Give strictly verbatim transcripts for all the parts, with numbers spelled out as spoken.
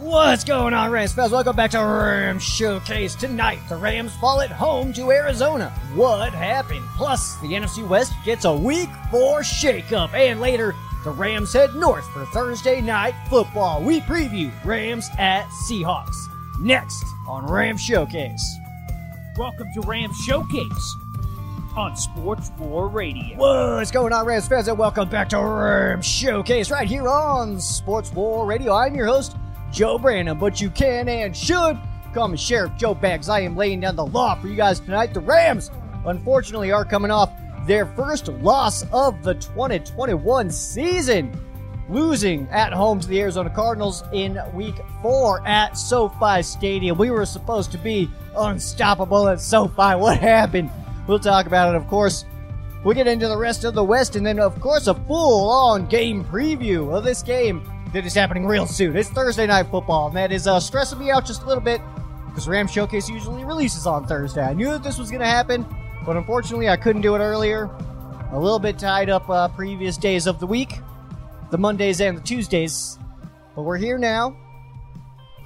What's going on, Rams fans? Welcome back to Rams Showcase. Tonight, the Rams fall at home to Arizona. What happened? Plus, the N F C West gets a week four shakeup. And later, the Rams head north for Thursday night football. We preview Rams at Seahawks. Next on Rams Showcase. Welcome to Rams Showcase on Sports War Radio. What's going on, Rams fans? And welcome back to Rams Showcase right here on Sports War Radio. I'm your host, Joe Brandon, but you can and should call me Sheriff Joe Baggs. I am laying down the law for you guys tonight. The Rams, unfortunately, are coming off their first loss of the twenty twenty-one season, losing at home to the Arizona Cardinals in week four at SoFi Stadium. We were supposed to be unstoppable at SoFi. What happened? We'll talk about it, of course. We get into the rest of the West, and then, of course, a full-on game preview of this game that is happening real soon. It's Thursday Night Football, and that is uh, stressing me out just a little bit because Rams Showcase usually releases on Thursday. I knew that this was going to happen, but unfortunately I couldn't do it earlier. A little bit tied up uh, previous days of the week, the Mondays and the Tuesdays, but we're here now.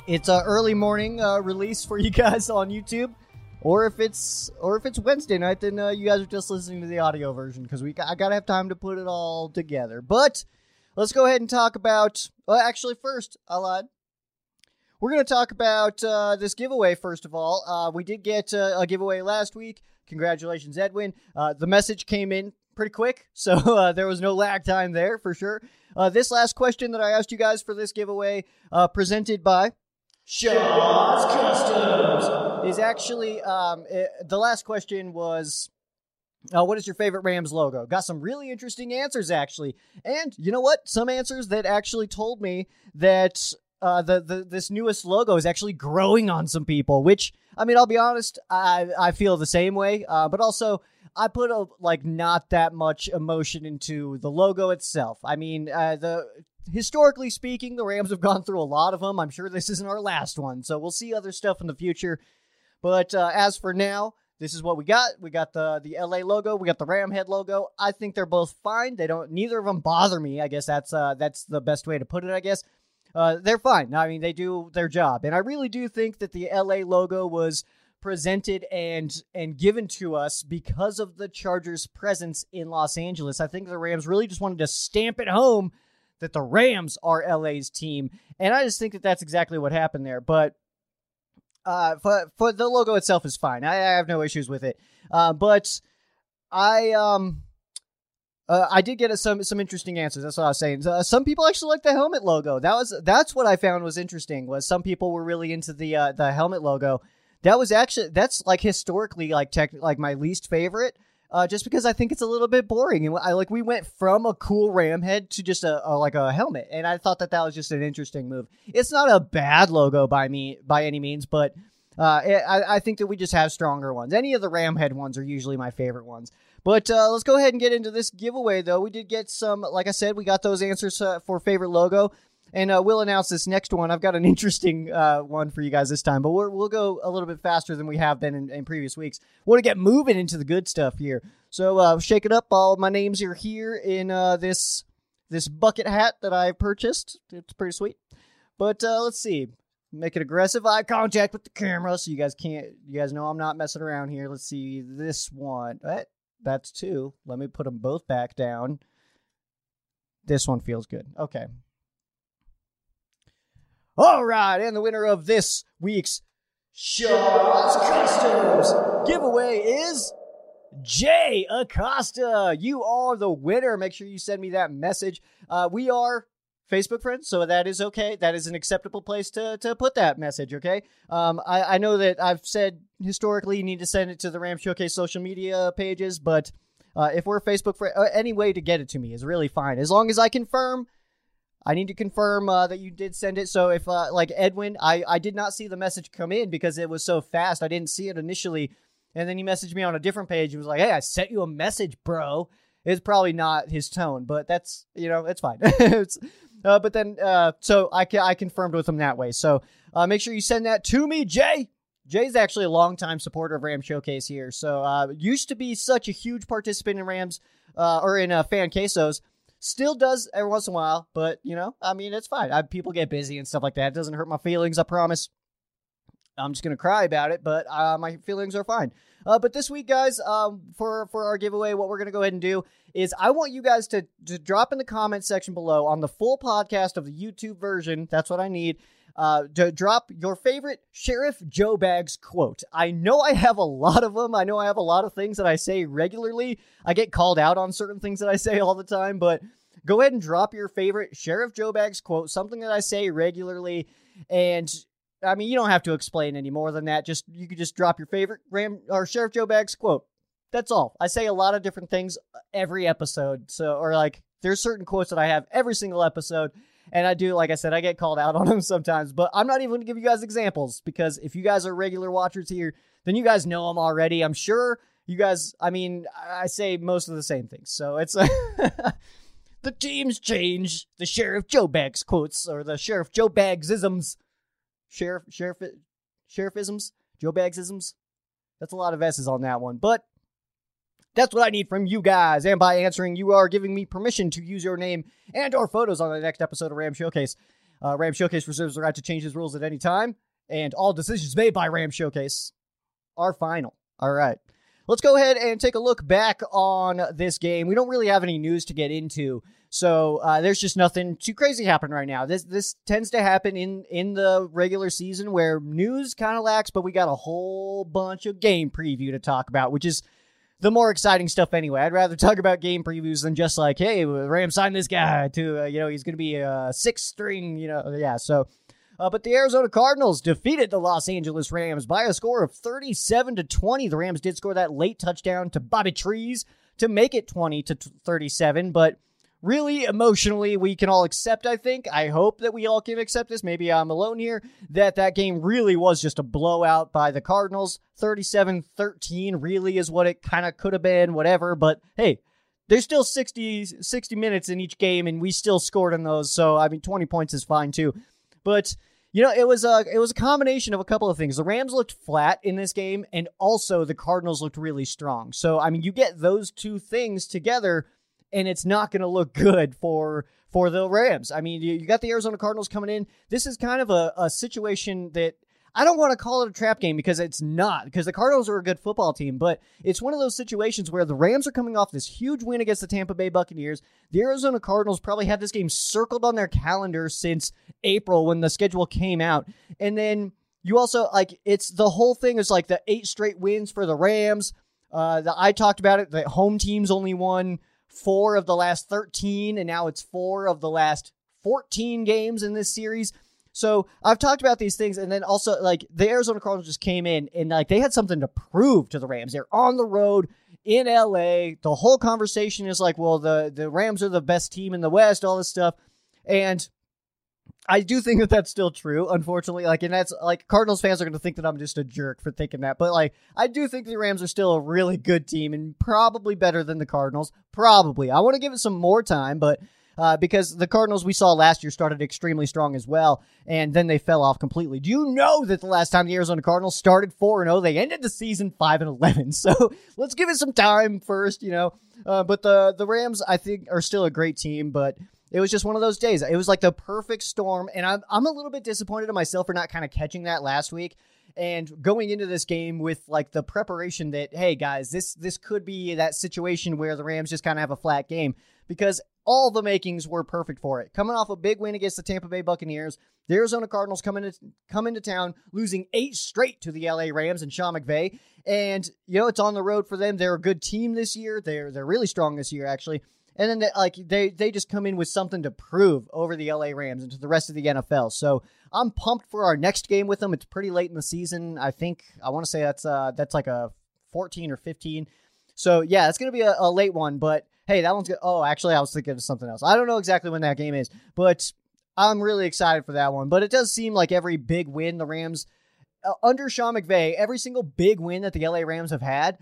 It's an early morning uh, release for you guys on YouTube, or if it's or if it's Wednesday night, then uh, you guys are just listening to the audio version because we I gotta have time to put it all together. But let's go ahead and talk about, well, actually, first, I lied. We're going to talk about uh, this giveaway, first of all. Uh, we did get uh, a giveaway last week. Congratulations, Edwin. Uh, the message came in pretty quick, so uh, there was no lag time there, for sure. Uh, this last question that I asked you guys for this giveaway, uh, presented by Shaw's Customs, is actually, um, it, the last question was, Uh, what is your favorite Rams logo? Got some really interesting answers, actually. And you know what? Some answers that actually told me that uh, the, the this newest logo is actually growing on some people, which, I mean, I'll be honest, I, I feel the same way. Uh, but also, I put, a, like, not that much emotion into the logo itself. I mean, uh, the historically speaking, the Rams have gone through a lot of them. I'm sure this isn't our last one, so we'll see other stuff in the future. But uh, as for now, this is what we got. We got the, the L A logo. We got the Ram head logo. I think they're both fine. They don't. Neither of them bother me. I guess that's uh, that's the best way to put it, I guess. Uh, they're fine. I mean, they do their job. And I really do think that the L A logo was presented and and given to us because of the Chargers' presence in Los Angeles. I think the Rams really just wanted to stamp it home that the Rams are L A's team. And I just think that that's exactly what happened there. But Uh, for, for the logo itself is fine. I, I have no issues with it. Uh, but I um, uh, I did get some some interesting answers. That's what I was saying. Uh, some people actually like the helmet logo. That was that's what I found was interesting. Was some people were really into the uh, the helmet logo. That was actually that's like historically like tech, like my least favorite. Uh, just because I think it's a little bit boring. And I like we went from a cool ram head to just a, a like a helmet, and I thought that that was just an interesting move. It's not a bad logo by me by any means, but uh, it, I, I think that we just have stronger ones. Any of the ram head ones are usually my favorite ones. But uh, let's go ahead and get into this giveaway, though. We did get some, like I said, we got those answers uh, for favorite logo, and uh, we'll announce this next one. I've got an interesting uh, one for you guys this time, but we're, we'll go a little bit faster than we have been in, in previous weeks. We want to get moving into the good stuff here. So uh, shake it up. All my names are here in uh, this this bucket hat that I purchased. It's pretty sweet. But uh, let's see. Make it aggressive eye contact with the camera so you guys can't. You guys know I'm not messing around here. Let's see this one. That, that's two. Let me put them both back down. This one feels good. Okay. All right, and the winner of this week's Shaw's Customs giveaway is Jay Acosta. You are the winner. Make sure you send me that message. Uh, we are Facebook friends, so that is okay. That is an acceptable place to, to put that message, okay? Um, I, I know that I've said historically you need to send it to the Ram Showcase social media pages, but uh, if we're Facebook friends, uh, any way to get it to me is really fine. As long as I confirm I need to confirm uh, that you did send it. So if uh, like Edwin, I, I did not see the message come in because it was so fast. I didn't see it initially. And then he messaged me on a different page. He was like, hey, I sent you a message, bro. It's probably not his tone, but that's, you know, it's fine. it's, uh, but then, uh, so I, I confirmed with him that way. So uh, make sure you send that to me, Jay. Jay's actually a longtime supporter of Ram Showcase here. So uh, used to be such a huge participant in Rams uh, or in uh, fan quesos. Still does every once in a while, but, you know, I mean, it's fine. I, people get busy and stuff like that. It doesn't hurt my feelings, I promise. I'm just going to cry about it, but uh, my feelings are fine. Uh, but this week, guys, um, for, for our giveaway, what we're going to go ahead and do is I want you guys to, to drop in the comment section below on the full podcast of the YouTube version. That's what I need. Uh, to drop your favorite Sheriff Joe Baggs quote. I know I have a lot of them. I know I have a lot of things that I say regularly. I get called out on certain things that I say all the time, but go ahead and drop your favorite Sheriff Joe Baggs quote, something that I say regularly. And I mean, you don't have to explain any more than that. Just, you could just drop your favorite Ram or Sheriff Joe Baggs quote. That's all. I say a lot of different things every episode. So, or like there's certain quotes that I have every single episode. And I do, like I said, I get called out on them sometimes, but I'm not even going to give you guys examples because if you guys are regular watchers here, then you guys know them already. I'm sure you guys, I mean, I say most of the same things. So it's the teams change, the Sheriff Joe Baggs quotes or the Sheriff Joe Baggs-isms. Sheriff, Sheriff, Sheriff-isms? Joe Baggs-isms? That's a lot of S's on that one, but that's what I need from you guys, and by answering, you are giving me permission to use your name and or photos on the next episode of Ram Showcase. Uh, Ram Showcase reserves the right to change his rules at any time, and all decisions made by Ram Showcase are final. All right, let's go ahead and take a look back on this game. We don't really have any news to get into, so uh, there's just nothing too crazy happening right now. This this tends to happen in, in the regular season where news kind of lacks, but we got a whole bunch of game preview to talk about, which is the more exciting stuff anyway. I'd rather talk about game previews than just like, hey, Ram signed this guy to, uh, you know, he's going to be a uh, sixth string, you know, yeah. So, uh, but the Arizona Cardinals defeated the Los Angeles Rams by a score of thirty-seven to twenty. The Rams did score that late touchdown to Bobby Trees to make it twenty to thirty-seven, but really emotionally we can all accept, I think, I hope that we all can accept this, maybe I'm alone here, that that game really was just a blowout by the Cardinals. Thirty-seven thirteen really is what it kind of could have been, whatever, but hey, there's still sixty minutes in each game and we still scored in those, so I mean twenty points is fine too. But you know, it was a it was a combination of a couple of things. The Rams looked flat in this game, and also the Cardinals looked really strong, so I mean you get those two things together and it's not going to look good for for the Rams. I mean, you, you got the Arizona Cardinals coming in. This is kind of a, a situation that I don't want to call it a trap game because it's not, because the Cardinals are a good football team, but it's one of those situations where the Rams are coming off this huge win against the Tampa Bay Buccaneers. The Arizona Cardinals probably had this game circled on their calendar since April when the schedule came out. And then you also, like, it's the whole thing is like the eight straight wins for the Rams. Uh, the, I talked about it, the home teams only won four of the last thirteen, and now it's four of the last fourteen games in this series. So I've talked about these things, and then also, like, the Arizona Cardinals just came in, and, like, they had something to prove to the Rams. They're on the road in L A. The whole conversation is like, well, the, the Rams are the best team in the West, all this stuff, and I do think that that's still true, unfortunately. Like, and that's, like, Cardinals fans are going to think that I'm just a jerk for thinking that. But, like, I do think the Rams are still a really good team and probably better than the Cardinals. Probably. I want to give it some more time, but uh, because the Cardinals we saw last year started extremely strong as well, and then they fell off completely. Do you know that the last time the Arizona Cardinals started four and oh, they ended the season five and eleven? So let's give it some time first, you know. Uh, but the, the Rams, I think, are still a great team, but it was just one of those days. It was like the perfect storm, and I'm I'm a little bit disappointed in myself for not kind of catching that last week and going into this game with like the preparation that, hey guys, this this could be that situation where the Rams just kind of have a flat game, because all the makings were perfect for it. Coming off a big win against the Tampa Bay Buccaneers, the Arizona Cardinals come into come into town losing eight straight to the L A Rams and Sean McVay, and you know it's on the road for them. They're a good team this year. They're they're really strong this year, actually. And then, they, like, they they just come in with something to prove over the L A Rams and to the rest of the N F L. So I'm pumped for our next game with them. It's pretty late in the season. I think I want to say that's uh that's like a fourteen or fifteen. So yeah, it's gonna be a, a late one. But hey, that one's good. Oh, actually, I was thinking of something else. I don't know exactly when that game is, but I'm really excited for that one. But it does seem like every big win the Rams, uh, under Sean McVay, every single big win that the L A Rams have had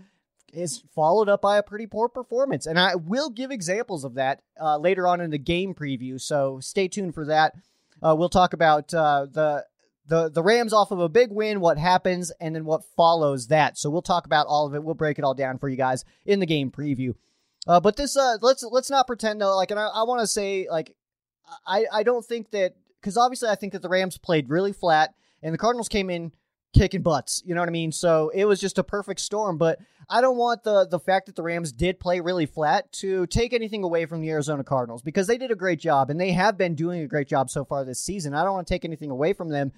is followed up by a pretty poor performance. And I will give examples of that uh, later on in the game preview, so stay tuned for that. Uh, we'll talk about uh, the the the Rams off of a big win, what happens, and then what follows that. So we'll talk about all of it. We'll break it all down for you guys in the game preview. Uh, but this, uh, let's let's not pretend though. Like, and I, I want to say, like, I I don't think that, because obviously I think that the Rams played really flat, and the Cardinals came in kicking butts. You know what I mean? So it was just a perfect storm. But I don't want the the fact that the Rams did play really flat to take anything away from the Arizona Cardinals, because they did a great job, and they have been doing a great job so far this season. I don't want to take anything away from them,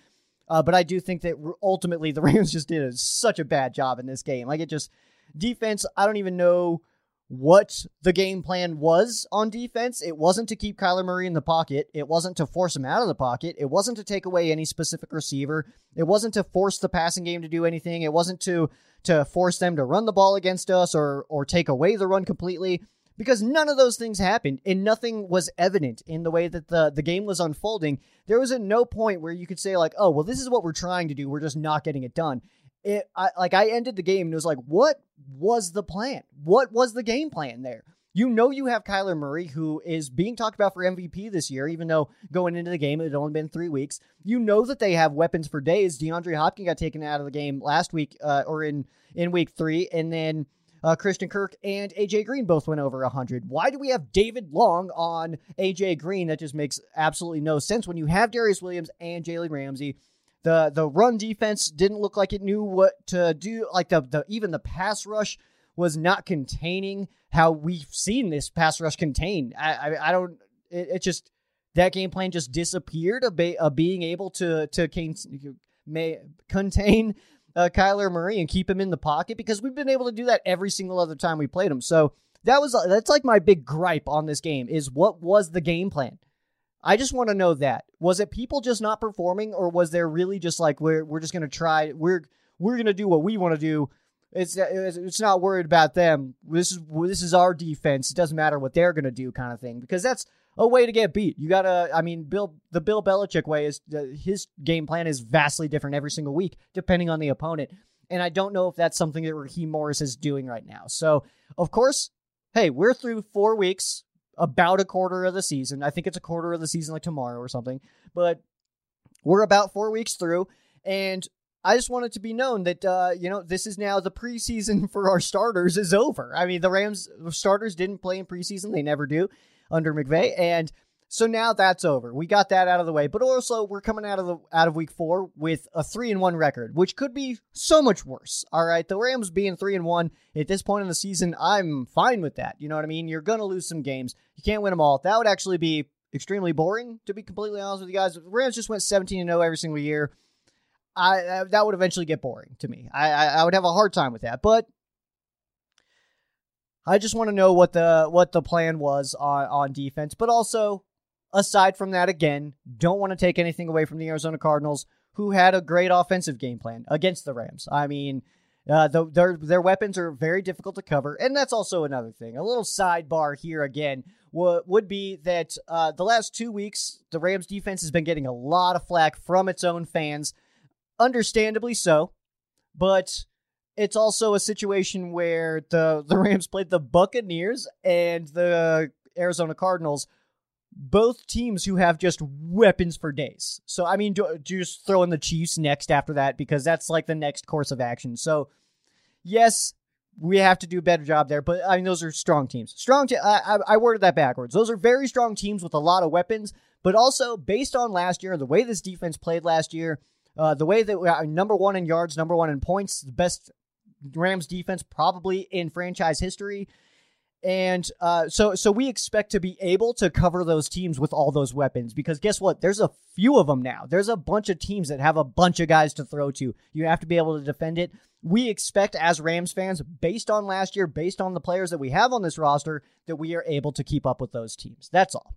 uh, but I do think that ultimately the Rams just did a, such a bad job in this game. Like, it just, defense, I don't even know what the game plan was on defense. It wasn't to keep Kyler Murray in the pocket. It wasn't to force him out of the pocket. It wasn't to take away any specific receiver. It wasn't to force the passing game to do anything. It wasn't to to force them to run the ball against us or or take away the run completely, because none of those things happened, and nothing was evident in the way that the, the game was unfolding. There was at no point where you could say, like, oh, well, this is what we're trying to do, we're just not getting it done. It, I, like, I ended the game and it was like, what was the plan? What was the game plan there? You know, you have Kyler Murray, who is being talked about for M V P this year, even though going into the game, it had only been three weeks. You know that they have weapons for days. DeAndre Hopkins got taken out of the game last week uh, or in, in week three. And then uh, Christian Kirk and A J. Green both went over one hundred. Why do we have David Long on A J. Green? That just makes absolutely no sense when you have Darius Williams and Jalen Ramsey. The the run defense didn't look like it knew what to do. Like, the, the even the pass rush was not containing how we've seen this pass rush contained. I I, I don't. It, it just, that game plan just disappeared of, be, of being able to to can, may, contain uh, Kyler Murray and keep him in the pocket, because we've been able to do that every single other time we played him. So that was that's like my big gripe on this game is, what was the game plan? I just want to know that. Was it people just not performing, or was there really just like, we're we're just gonna try, we're we're gonna do what we want to do. It's it's not worried about them. This is this is our defense. It doesn't matter what they're gonna do, kind of thing. Because that's a way to get beat. You gotta, I mean, Bill the Bill Belichick way is uh, his game plan is vastly different every single week depending on the opponent. And I don't know if that's something that Raheem Morris is doing right now. So of course, hey, we're through four weeks. About a quarter of the season. I think it's a quarter of the season, like tomorrow or something. But we're about four weeks through, and I just want it to be known that uh, you know, this is now the preseason for our starters is over. I mean, the Rams starters didn't play in preseason; they never do under McVay, and so now that's over. We got that out of the way. But also, we're coming out of the out of week four with a three and one record, which could be so much worse. All right, the Rams being three and one at this point in the season, I'm fine with that. You know what I mean? You're gonna lose some games. You can't win them all. That would actually be extremely boring, to be completely honest with you guys. The Rams just went seventeen and zero every single year. I that would eventually get boring to me. I I would have a hard time with that, but. I just want to know what the what the plan was on, on defense, but also, aside from that, again, don't want to take anything away from the Arizona Cardinals, who had a great offensive game plan against the Rams. I mean, uh, the, their their weapons are very difficult to cover, and that's also another thing. A little sidebar here again w- would be that uh, the last two weeks, the Rams defense has been getting a lot of flack from its own fans, understandably so, but it's also a situation where the, the Rams played the Buccaneers and the Arizona Cardinals, both teams who have just weapons for days. So, I mean, do, do you just throw in the Chiefs next after that, because that's like the next course of action. So, yes, we have to do a better job there, but, I mean, those are strong teams. Strong. Te- I, I worded that backwards. Those are very strong teams with a lot of weapons, but also based on last year, the way this defense played last year, uh, the way that we are number one in yards, number one in points, the best Rams defense probably in franchise history. And uh, so so we expect to be able to cover those teams with all those weapons, because guess what? There's a few of them now. There's a bunch of teams that have a bunch of guys to throw to. You have to be able to defend it. We expect as Rams fans, based on last year, based on the players that we have on this roster, that we are able to keep up with those teams. That's all.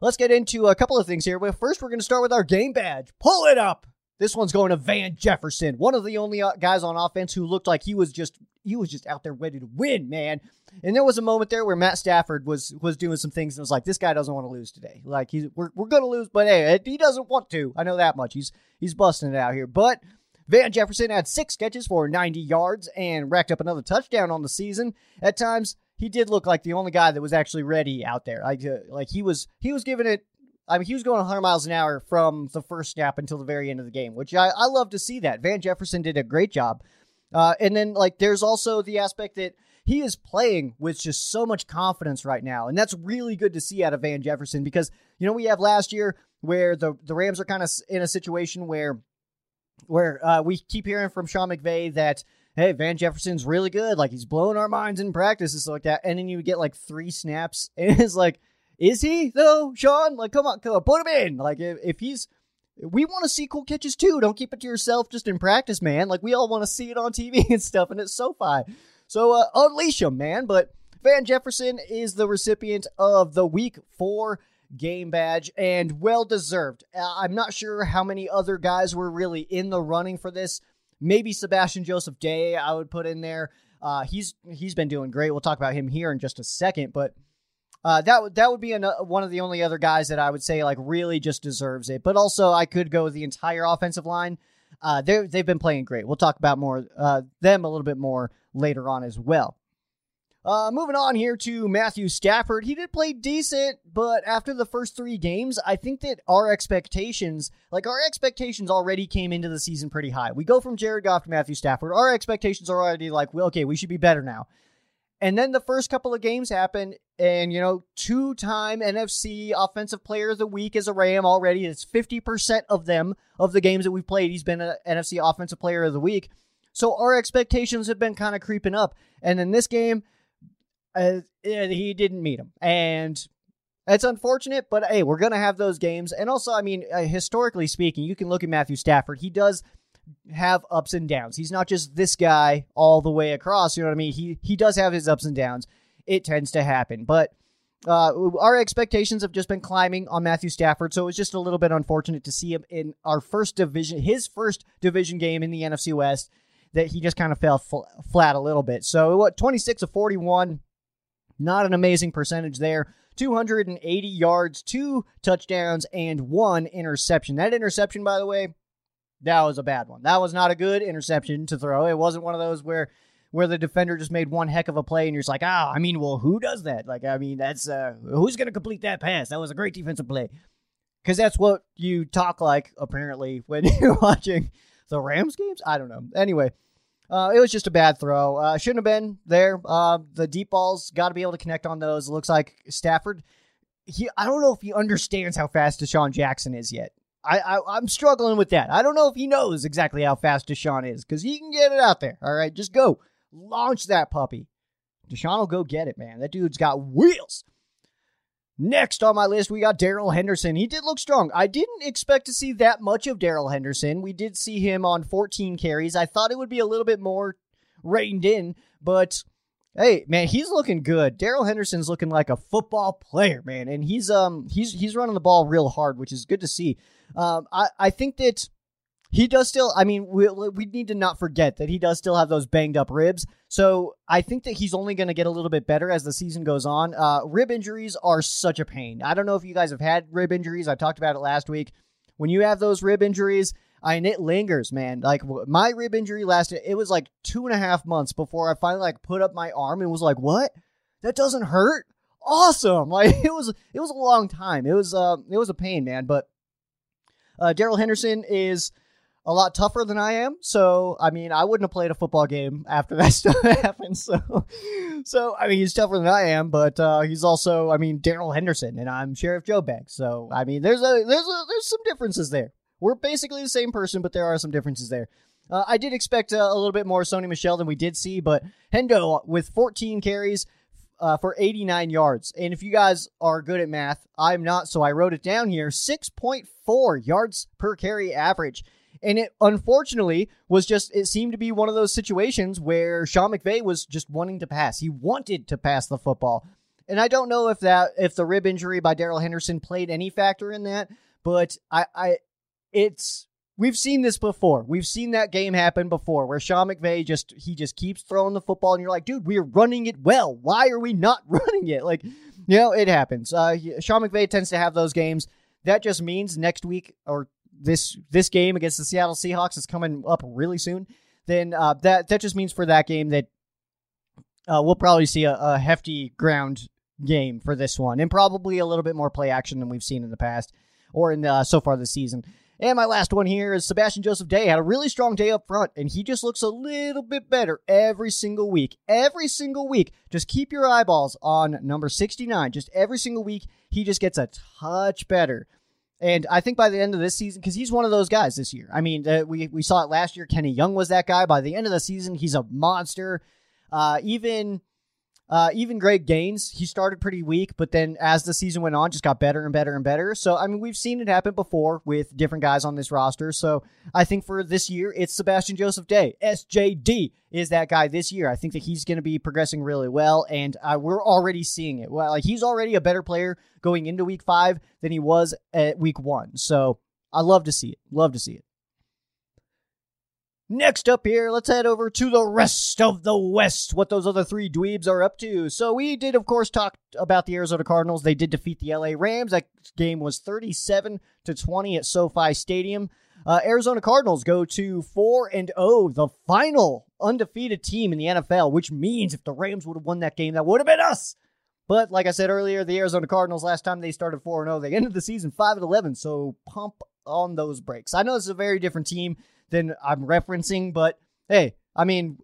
Let's get into a couple of things here. First, we're going to start with our game badge. Pull it up. This one's going to Van Jefferson, one of the only guys on offense who looked like he was just you was just out there ready to win, man. And there was a moment there where Matt Stafford was was doing some things and was like, this guy doesn't want to lose today. Like, he's, we're we're going to lose, but hey, he doesn't want to. I know that much. He's he's busting it out here. But Van Jefferson had six catches for ninety yards and racked up another touchdown on the season. At times, he did look like the only guy that was actually ready out there. Like, uh, like he was he was giving it. I mean, he was going one hundred miles an hour from the first snap until the very end of the game, which I, I love to see that. Van Jefferson did a great job. Uh, and then, like, there's also the aspect that he is playing with just so much confidence right now. And that's really good to see out of Van Jefferson because, you know, we have last year where the, the Rams are kind of in a situation where where uh, we keep hearing from Sean McVay that, hey, Van Jefferson's really good. Like, he's blowing our minds in practice and stuff like that. And then you get, like, three snaps. And it's like, is he though, Sean? Like, come on, come on, put him in. Like, if, if he's, we want to see cool catches too. Don't keep it to yourself just in practice, man. Like, we all want to see it on T V and stuff, and it's SoFi. So uh, unleash him, man. But Van Jefferson is the recipient of the Week Four game badge, and well deserved. I'm not sure how many other guys were really in the running for this. Maybe Sebastian Joseph Day, I would put in there. Uh, he's he's been doing great. We'll talk about him here in just a second, but. Uh, that would that would be an, uh, one of the only other guys that I would say like really just deserves it. But also I could go with the entire offensive line. Uh, they they've been playing great. We'll talk about more uh, them a little bit more later on as well. Uh, moving on here to Matthew Stafford. He did play decent, but after the first three games, I think that our expectations, like our expectations already came into the season pretty high. We go from Jared Goff to Matthew Stafford. Our expectations are already like, well, okay, we should be better now. And then the first couple of games happen, and, you know, two-time N F C Offensive Player of the Week is a Ram already. It's fifty percent of them, of the games that we've played, he's been an N F C Offensive Player of the Week. So our expectations have been kind of creeping up. And in this game, uh, he didn't meet them. And it's unfortunate, but, hey, we're going to have those games. And also, I mean, uh, historically speaking, you can look at Matthew Stafford. He does have ups and downs. He's not just this guy all the way across. You know what I mean? He he does have his ups and downs. It tends to happen. But uh, our expectations have just been climbing on Matthew Stafford, so it's just a little bit unfortunate to see him in our first division, his first division game in the N F C West, that he just kind of fell fl- flat a little bit. So what, twenty-six of forty-one, not an amazing percentage there. two hundred eighty yards, two touchdowns, and one interception. That interception, by the way, that was a bad one. That was not a good interception to throw. It wasn't one of those where where the defender just made one heck of a play and you're just like, ah, I mean, well, who does that? Like, I mean, that's uh, who's going to complete that pass? That was a great defensive play. Because that's what you talk like, apparently, when you're watching the Rams games. I don't know. Anyway, uh, it was just a bad throw. Uh, shouldn't have been there. Uh, the deep balls, got to be able to connect on those. It looks like Stafford, he, I don't know if he understands how fast DeSean Jackson is yet. I, I, I'm struggling with that. I don't know if he knows exactly how fast DeSean is, because he can get it out there. All right, just go. Launch that puppy. DeSean will go get it, man. That dude's got wheels. Next on my list, we got Darrell Henderson. He did look strong. I didn't expect to see that much of Darrell Henderson. We did see him on fourteen carries. I thought it would be a little bit more reined in, but hey, man, he's looking good. Darrell Henderson's looking like a football player, man, and he's um he's he's running the ball real hard, which is good to see. Um, I, I think that he does still, I mean, we, we need to not forget that he does still have those banged up ribs. So I think that he's only going to get a little bit better as the season goes on. Uh, rib injuries are such a pain. I don't know if you guys have had rib injuries. I talked about it last week. When you have those rib injuries, I, and it lingers, man. Like, my rib injury lasted, it was like two and a half months before I finally like put up my arm and was like, what? That doesn't hurt? Awesome. Like, it was, it was a long time. It was, uh, it was a pain, man. But Uh, Darrell Henderson is a lot tougher than I am, so I mean, I wouldn't have played a football game after that stuff happened. So, so I mean, he's tougher than I am, but uh, he's also, I mean, Darrell Henderson, and I'm Sheriff Joe Baggs. So, I mean, there's a there's a, there's some differences there. We're basically the same person, but there are some differences there. Uh, I did expect uh, a little bit more Sony Michel than we did see, but Hendo with fourteen carries. Uh, for eighty-nine yards. And if you guys are good at math, I'm not, so I wrote it down here. six point four yards per carry average. And it, unfortunately, was just, it seemed to be one of those situations where Sean McVay was just wanting to pass. He wanted to pass the football. And I don't know if that, if the rib injury by Darrell Henderson played any factor in that, but I, I, it's We've seen this before. We've seen that game happen before where Sean McVay just, he just keeps throwing the football and you're like, dude, we're running it well. Why are we not running it? Like, you know, it happens. Uh, Sean McVay tends to have those games. That just means next week or this this game against the Seattle Seahawks is coming up really soon. Then uh, that, that just means for that game that uh, we'll probably see a, a hefty ground game for this one and probably a little bit more play action than we've seen in the past or in uh, so far this season. And my last one here is Sebastian Joseph Day had a really strong day up front, and he just looks a little bit better every single week. Every single week. Just keep your eyeballs on number sixty-nine. Just every single week, he just gets a touch better. And I think by the end of this season, because he's one of those guys this year. I mean, uh, we, we saw it last year. Kenny Young was that guy. By the end of the season, he's a monster. Uh, even... Uh, even Greg Gaines, he started pretty weak, but then as the season went on, just got better and better and better. So, I mean, we've seen it happen before with different guys on this roster. So, I think for this year, it's Sebastian Joseph Day. S J D is that guy this year. I think that he's going to be progressing really well, and uh, we're already seeing it. Well, like, he's already a better player going into week five than he was at week one. So, I love to see it. Love to see it. Next up here, let's head over to the rest of the West, what those other three dweebs are up to. So we did, of course, talk about the Arizona Cardinals. They did defeat the L A Rams. That game was thirty-seven to twenty at SoFi Stadium. Uh, Arizona Cardinals go to four and oh, the final undefeated team in the N F L, which means if the Rams would have won that game, that would have been us. But like I said earlier, the Arizona Cardinals, last time they started four and oh, they ended the season five and eleven, so pump on those brakes. I know this is a very different team than I'm referencing, but hey, I mean,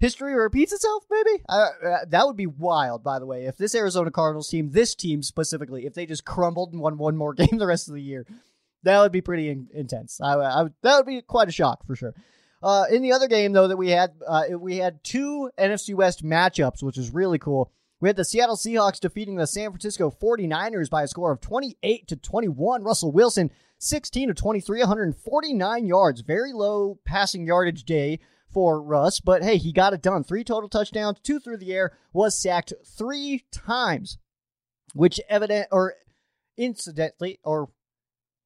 history repeats itself, maybe? Uh, uh, that would be wild, by the way, if this Arizona Cardinals team, this team specifically, if they just crumbled and won one more game the rest of the year, that would be pretty in- intense. I, I, that would be quite a shock, for sure. Uh, in the other game, though, that we had, uh, we had two N F C West matchups, which is really cool. We had the Seattle Seahawks defeating the San Francisco forty-niners by a score of twenty-eight to twenty-one. Russell Wilson, sixteen of twenty-three, one hundred forty-nine yards. Very low passing yardage day for Russ, but hey, he got it done. Three total touchdowns, two through the air, was sacked three times, which evident or incidentally or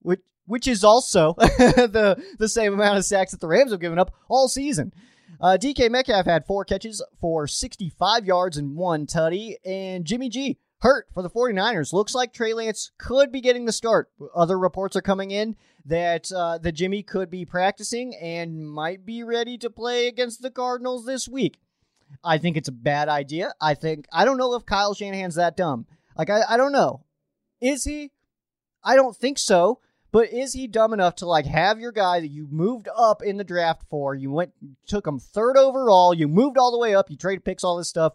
which which is also the the same amount of sacks that the Rams have given up all season. Uh, D K Metcalf had four catches for sixty-five yards and one tutty, and Jimmy G hurt for the forty-niners. Looks like Trey Lance could be getting the start. Other reports are coming in that uh, the Jimmy could be practicing and might be ready to play against the Cardinals this week. I think it's a bad idea. I think I don't know if Kyle Shanahan's that dumb. Like I, I don't know. Is he? I don't think so. But is he dumb enough to, like, have your guy that you moved up in the draft for, you went, took him third overall, you moved all the way up, you trade picks, all this stuff,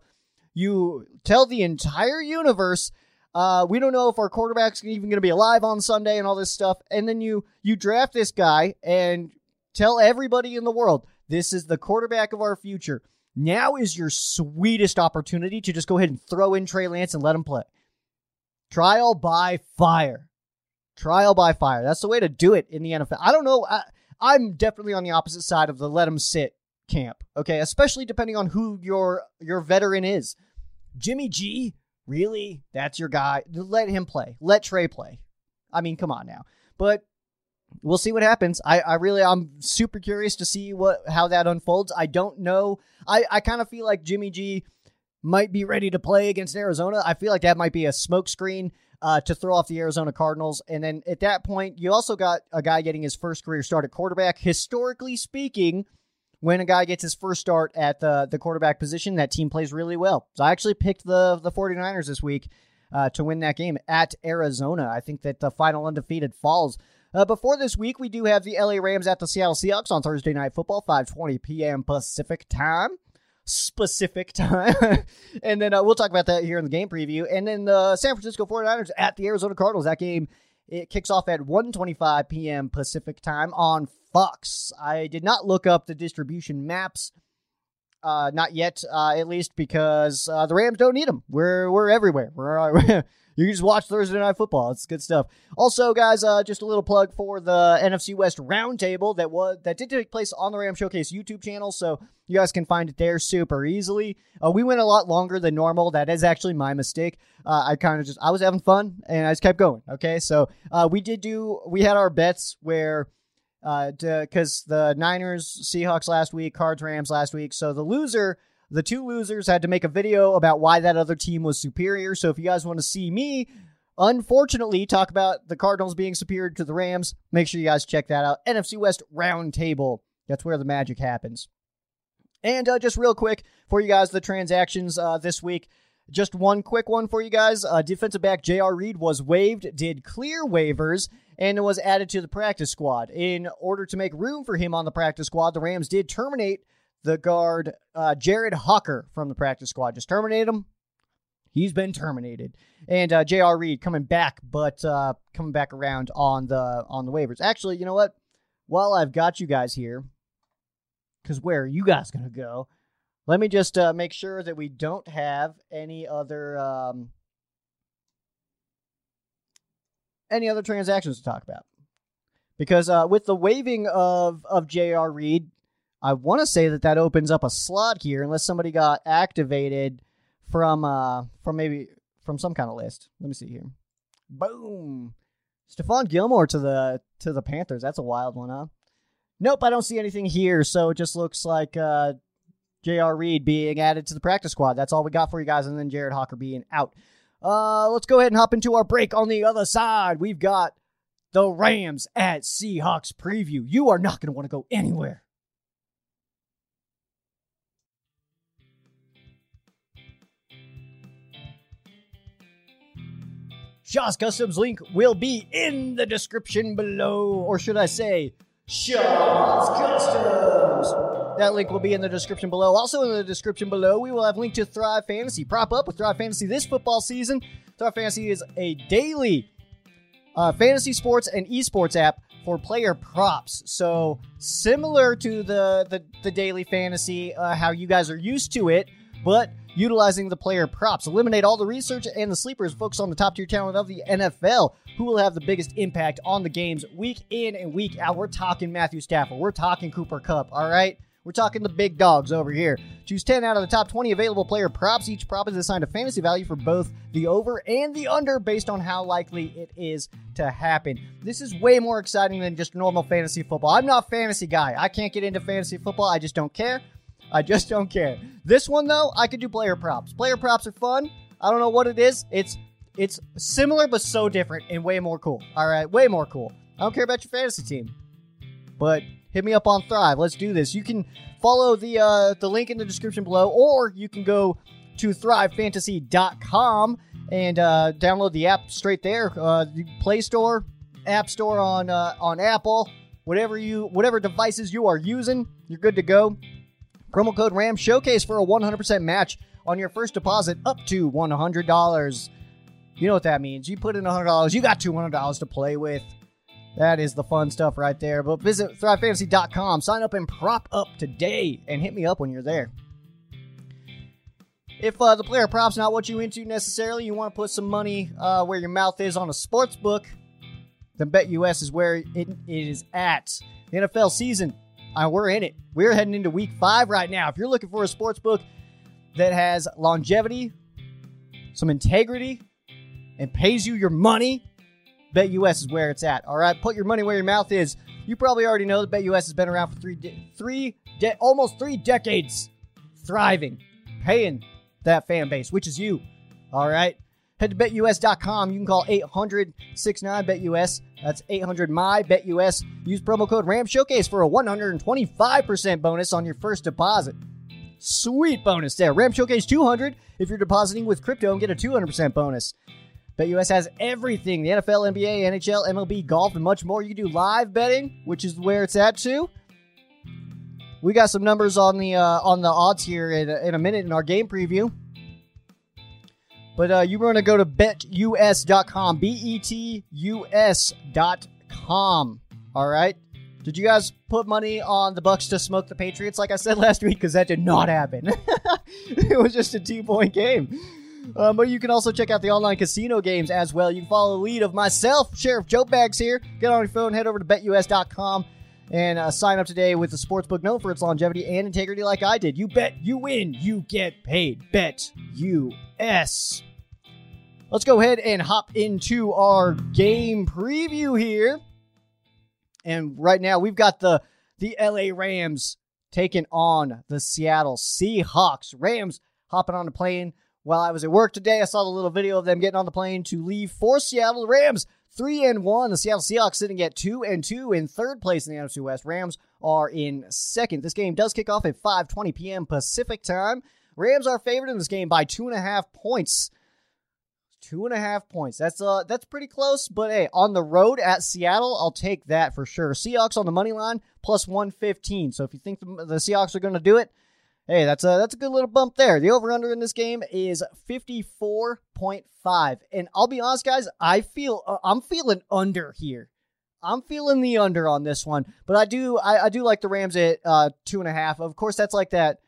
you tell the entire universe, uh, we don't know if our quarterback's even going to be alive on Sunday and all this stuff, and then you you draft this guy and tell everybody in the world, this is the quarterback of our future. Now is your sweetest opportunity to just go ahead and throw in Trey Lance and let him play. Trial by fire. Trial by fire. That's the way to do it in the N F L. I don't know. I, I'm definitely on the opposite side of the let them sit camp, okay? Especially depending on who your your veteran is. Jimmy G? Really? That's your guy? Let him play. Let Trey play. I mean, come on now. But we'll see what happens. I, I really, I'm super curious to see what how that unfolds. I don't know. I, I kind of feel like Jimmy G might be ready to play against Arizona. I feel like that might be a smokescreen Uh, to throw off the Arizona Cardinals. And then at that point, you also got a guy getting his first career start at quarterback. Historically speaking, when a guy gets his first start at the, the quarterback position, that team plays really well. So I actually picked the, the forty-niners this week uh, to win that game at Arizona. I think that the final undefeated falls. Uh, before this week, we do have the L A Rams at the Seattle Seahawks on Thursday Night Football, five twenty p.m. Pacific time. Specific time. And then uh, we'll talk about that here in the game preview. And then the uh, San Francisco forty-niners at the Arizona Cardinals. That game, it kicks off at one twenty-five p.m. Pacific time on Fox. I did not look up the distribution maps. Uh, not yet, uh, at least, because uh, the Rams don't need them. We're, we're everywhere. We're You can just watch Thursday Night Football. It's good stuff. Also, guys, uh, just a little plug for the N F C West Roundtable that was that did take place on the Ram Showcase YouTube channel, so you guys can find it there super easily. Uh, we went a lot longer than normal. That is actually my mistake. Uh, I kind of just I was having fun and I just kept going. Okay, so uh, we did do we had our bets where uh, because the Niners, Seahawks last week, Cards, Rams last week. So the loser, the two losers had to make a video about why that other team was superior. So if you guys want to see me, unfortunately, talk about the Cardinals being superior to the Rams, make sure you guys check that out. N F C West Roundtable. That's where the magic happens. And uh, just real quick for you guys, the transactions uh, this week. Just one quick one for you guys. Uh, defensive back J R. Reed was waived, did clear waivers, and was added to the practice squad. In order to make room for him on the practice squad, the Rams did terminate the guard uh, Jared Hawker from the practice squad. Just terminate him. He's been terminated. And uh, J R. Reed coming back, but uh, coming back around on the on the waivers. Actually, you know what? While I've got you guys here, because where are you guys going to go? Let me just uh, make sure that we don't have any other um, any other transactions to talk about. Because uh, with the waiving of, of J R. Reed, I want to say that that opens up a slot here, unless somebody got activated from uh, from maybe from some kind of list. Let me see here. Boom, Stephon Gilmore to the to the Panthers. That's a wild one, huh? Nope, I don't see anything here. So it just looks like. Uh, J R. Reed being added to the practice squad. That's all we got for you guys. And then Jared Hawker being out. Uh, let's go ahead and hop into our break. On the other side, we've got the Rams at Seahawks preview. You are not going to want to go anywhere. Shaw's Customs link will be in the description below. Or should I say, Shaw's Customs. That link will be in the description below. Also in the description below, we will have a link to Thrive Fantasy. Prop up with Thrive Fantasy this football season. Thrive Fantasy is a daily uh, fantasy sports and esports app for player props. So similar to the, the, the daily fantasy, uh, how you guys are used to it, but utilizing the player props. Eliminate all the research and the sleepers. Focus on the top-tier talent of the N F L, who will have the biggest impact on the games week in and week out. We're talking Matthew Stafford. We're talking Cooper Kupp, all right? We're talking the big dogs over here. Choose ten out of the top twenty available player props. Each prop is assigned a fantasy value for both the over and the under based on how likely it is to happen. This is way more exciting than just normal fantasy football. I'm not a fantasy guy. I can't get into fantasy football. I just don't care. I just don't care. This one, though, I could do player props. Player props are fun. I don't know what it is. It's it's similar but so different and way more cool. All right, way more cool. I don't care about your fantasy team. But hit me up on Thrive. Let's do this. You can follow the uh, the link in the description below, or you can go to thrive fantasy dot com and uh, download the app straight there. Uh, the Play Store, App Store on uh, on Apple, whatever you whatever devices you are using, you're good to go. Promo code RAM Showcase for a one hundred percent match on your first deposit up to one hundred dollars. You know what that means. You put in one hundred dollars, you got two hundred dollars to play with. That is the fun stuff right there. But visit thrive fantasy dot com, sign up and prop up today, and hit me up when you're there. If uh, the player prop's not what you're into necessarily, you want to put some money uh, where your mouth is on a sports book, then BetUS is where it, it is at. The N F L season, uh, we're in it. We're heading into week five right now. If you're looking for a sports book that has longevity, some integrity, and pays you your money, BetUS is where it's at, all right? Put your money where your mouth is. You probably already know that BetUS has been around for three, de- three de- almost three decades, thriving, paying that fan base, which is you, all right? Head to bet U S dot com. You can call eight hundred six nine bet U S. That's eight hundred M Y bet U S. Use promo code RAMShowcase for a one hundred twenty-five percent bonus on your first deposit. Sweet bonus there. RAM Showcase two hundred if you're depositing with crypto and get a two hundred percent bonus. BetUS has everything. The N F L, N B A, N H L, M L B, golf, and much more. You can do live betting, which is where it's at, too. We got some numbers on the uh, on the odds here in a, in a minute in our game preview. But uh, you want to go to bet U S dot com, B E T U S dot com, all right? Did you guys put money on the Bucks to smoke the Patriots, like I said last week? Because that did not happen. It was just a two-point game. Um, but you can also check out the online casino games as well. You can follow the lead of myself, Sheriff Joe Baggs here. Get on your phone, head over to bet U S dot com, and uh, sign up today with the sportsbook known for its longevity and integrity like I did. You bet, you win, you get paid. BetUS. Let's go ahead and hop into our game preview here. And right now we've got the, the L A Rams taking on the Seattle Seahawks. Rams hopping on the plane. While I was at work today, I saw the little video of them getting on the plane to leave for Seattle. Rams three and one. The Seattle Seahawks sitting at two and two in third place in the N F C West. Rams are in second. This game does kick off at five twenty p.m. Pacific time. Rams are favored in this game by two and a half points. Two and a half points. That's uh, that's pretty close, but hey, on the road at Seattle, I'll take that for sure. Seahawks on the money line, plus one fifteen. So if you think the, the Seahawks are going to do it, hey, that's a, that's a good little bump there. The over-under in this game is fifty-four point five. And I'll be honest, guys, I feel, uh, I'm feeling under here. I'm feeling the under on this one, but I do I, I do like the Rams at uh, two and a half. Of course, that's like that.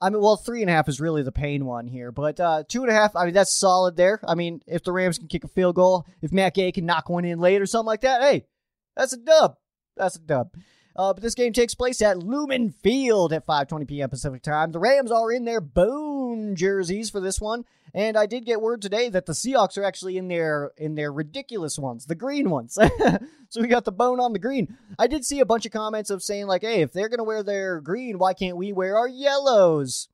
I mean, well, three and a half is really the pain one here, but uh, two and a half, I mean, that's solid there. I mean, if the Rams can kick a field goal, if Matt Gay can knock one in late or something like that, hey, that's a dub. That's a dub. Uh, but this game takes place at Lumen Field at five twenty p.m. Pacific time. The Rams are in their bone jerseys for this one, and I did get word today that the Seahawks are actually in their in their ridiculous ones, the green ones. So we got the bone on the green. I did see a bunch of comments of saying, like, hey, if they're going to wear their green, why can't we wear our yellows?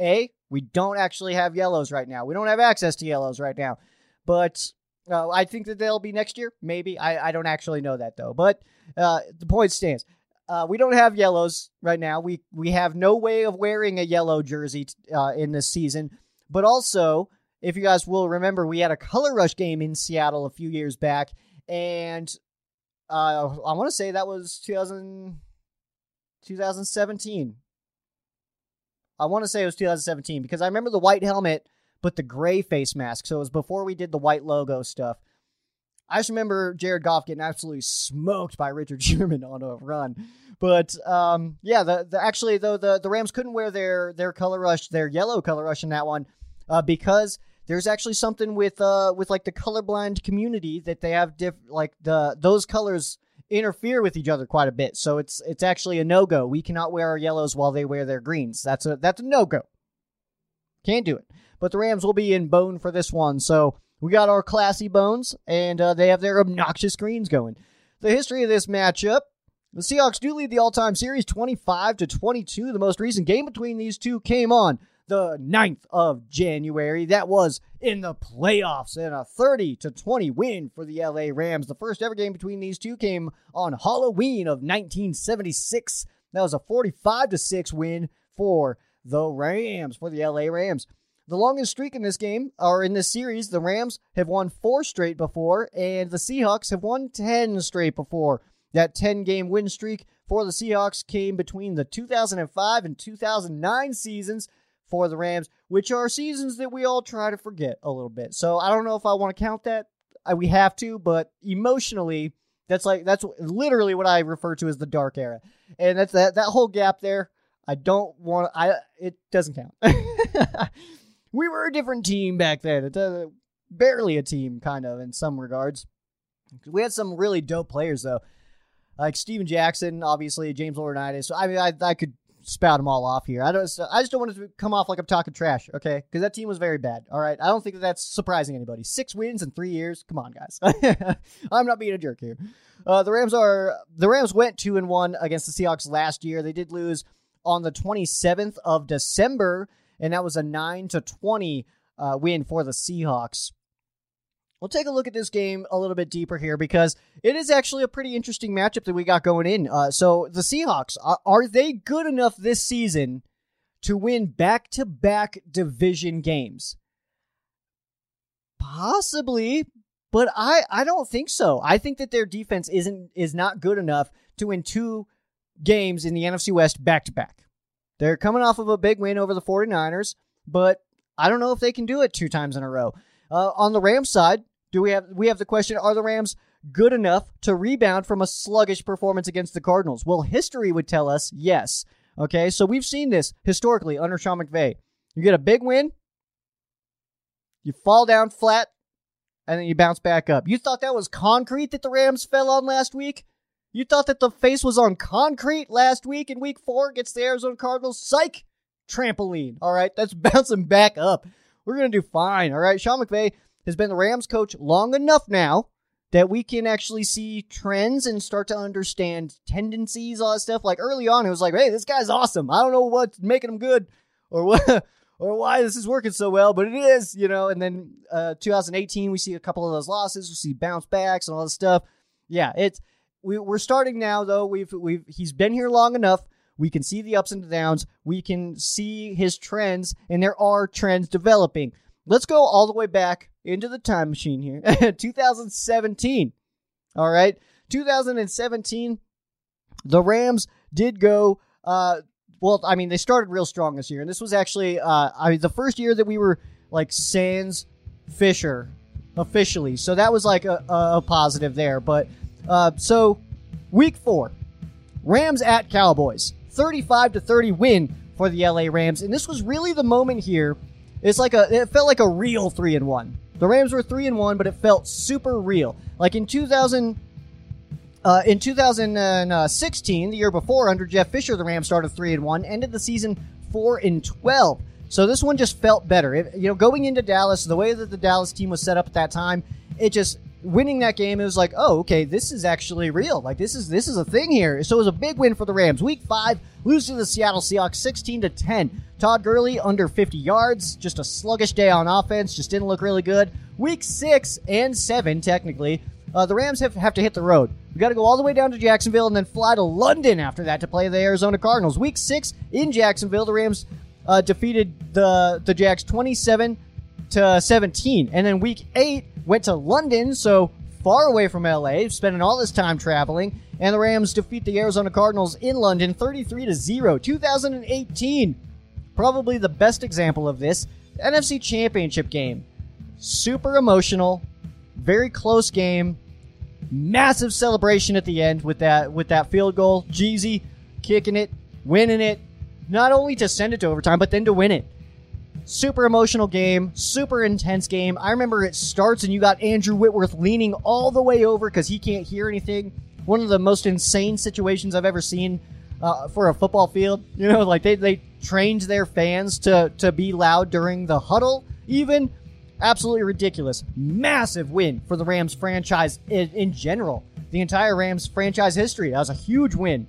A, we don't actually have yellows right now. We don't have access to yellows right now. But uh, I think that they'll be next year, maybe. I, I don't actually know that, though. But uh, the point stands. Uh, we don't have yellows right now. We we have no way of wearing a yellow jersey t- uh, in this season. But also, if you guys will remember, we had a color rush game in Seattle a few years back. And uh, I want to say that was two thousand, twenty seventeen. I want to say it was twenty seventeen because I remember the white helmet, but the gray face mask. So it was before we did the white logo stuff. I just remember Jared Goff getting absolutely smoked by Richard Sherman on a run. But, um, yeah, the, the actually, though, the, the Rams couldn't wear their their color rush, their yellow color rush in that one, uh, because there's actually something with, uh, with like, the colorblind community that they have, diff- like, the those colors interfere with each other quite a bit. So it's it's actually a no-go. We cannot wear our yellows while they wear their greens. That's a, that's a no-go. Can't do it. But the Rams will be in bone for this one, so we got our classy bones, and uh, they have their obnoxious greens going. The history of this matchup, the Seahawks do lead the all-time series twenty-five to twenty-two. The most recent game between these two came on the ninth of January. That was in the playoffs, and a thirty to twenty win for the L A Rams. The first ever game between these two came on Halloween of nineteen seventy-six. That was a forty-five to six win for the Rams, for the L A Rams. The longest streak in this game, or in this series, the Rams have won four straight before, and the Seahawks have won ten straight before. That ten-game win streak for the Seahawks came between the two thousand five and two thousand nine seasons for the Rams, which are seasons that we all try to forget a little bit. So I don't know if I want to count that. I, we have to, but emotionally, that's like that's literally what I refer to as the dark era, and that's that that whole gap there. I don't want. I it doesn't count. We were a different team back then. It, uh, barely a team, kind of, in some regards. We had some really dope players, though. Like Steven Jackson, obviously, James Laurinaitis. I mean, I, I could spout them all off here. I don't. I just don't want it to come off like I'm talking trash, okay? Because that team was very bad, all right? I don't think that that's surprising anybody. Six wins in three years? Come on, guys. I'm not being a jerk here. Uh, the Rams are. The Rams went two and one against the Seahawks last year. They did lose on the twenty-seventh of December, and that was a nine to twenty uh, win for the Seahawks. We'll take a look at this game a little bit deeper here because it is actually a pretty interesting matchup that we got going in. Uh, so the Seahawks, are, are they good enough this season to win back-to-back division games? Possibly, but I, I don't think so. I think that their defense isn't is not good enough to win two games in the N F C West back-to-back. They're coming off of a big win over the forty-niners, but I don't know if they can do it two times in a row. Uh, on the Rams side, do we have we have the question, are the Rams good enough to rebound from a sluggish performance against the Cardinals? Well, history would tell us yes. Okay, so we've seen this historically under Sean McVay. You get a big win, you fall down flat, and then you bounce back up. You thought that was concrete that the Rams fell on last week? You thought that the face was on concrete last week in week four against the Arizona Cardinals? Psych! Trampoline. All right, that's bouncing back up. We're going to do fine. All right, Sean McVay has been the Rams coach long enough now that we can actually see trends and start to understand tendencies, all that stuff. Like early on, it was like, hey, this guy's awesome. I don't know what's making him good or what or why this is working so well, but it is, you know. And then uh, two thousand eighteen, we see a couple of those losses. We see bounce backs and all this stuff. Yeah, it's we, we're starting now, though. We've we've he's been here long enough. We can see the ups and the downs. We can see his trends, and there are trends developing. Let's go all the way back into the time machine here. twenty seventeen. All right. twenty seventeen, the Rams did go, uh, well, I mean, they started real strong this year. And this was actually uh, I mean, the first year that we were like sans Fisher officially. So that was like a, a positive there. But uh, so week four, Rams at Cowboys, thirty-five to thirty win for the L A Rams. And this was really the moment here. It's like a, it felt like a real three and one. The Rams were three and one, but it felt super real. Like in two thousand, uh, in two thousand sixteen, the year before under Jeff Fisher, the Rams started three and one, ended the season four and twelve. So this one just felt better. It, you know, going into Dallas, the way that the Dallas team was set up at that time, it just winning that game. It was like, oh, okay, this is actually real. Like this is this is a thing here. So it was a big win for the Rams. Week five, lose to the Seattle Seahawks, sixteen to ten. Todd Gurley under fifty yards. Just a sluggish day on offense. Just didn't look really good. Week six and seven, technically, uh, the Rams have, have to hit the road. We got to go all the way down to Jacksonville and then fly to London after that to play the Arizona Cardinals. Week six in Jacksonville, the Rams uh, defeated the the Jags twenty-seven to seventeen, and then week eight went to London, so far away from L A, spending all this time traveling, and the Rams defeat the Arizona Cardinals in London thirty-three to zero. two thousand eighteen, probably the best example of this, N F C Championship game. Super emotional, very close game, massive celebration at the end with that with that field goal. Jeezy kicking it, winning it, not only to send it to overtime, but then to win it. Super emotional game, super intense game. I remember it starts and you got Andrew Whitworth leaning all the way over because he can't hear anything. One of the most insane situations I've ever seen uh, for a football field. You know, like they, they trained their fans to, to be loud during the huddle even. Absolutely ridiculous. Massive win for the Rams franchise in, in general. The entire Rams franchise history. That was a huge win.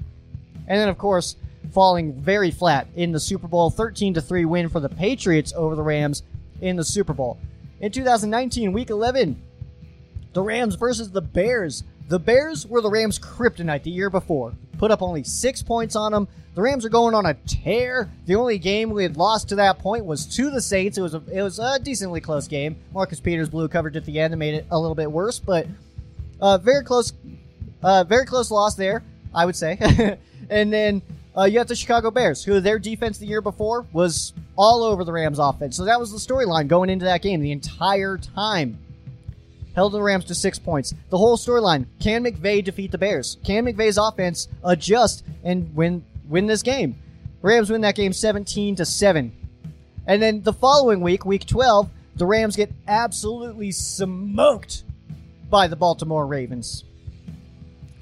And then, of course, falling very flat in the Super Bowl, thirteen to three win for the Patriots over the Rams in the Super Bowl. In two thousand nineteen, Week eleven, the Rams versus the Bears. The Bears were the Rams' kryptonite the year before. Put up only six points on them. The Rams are going on a tear. The only game we had lost to that point was to the Saints. It was a, it was a decently close game. Marcus Peters blew coverage at the end and made it a little bit worse, but uh, very close, uh, very close loss there, I would say. And then Uh, you have the Chicago Bears, who their defense the year before was all over the Rams' offense. So that was the storyline going into that game the entire time. Held the Rams to six points. The whole storyline, can McVay defeat the Bears? Can McVay's offense adjust and win win this game? Rams win that game seventeen to seven. And then the following week, Week twelve, the Rams get absolutely smoked by the Baltimore Ravens.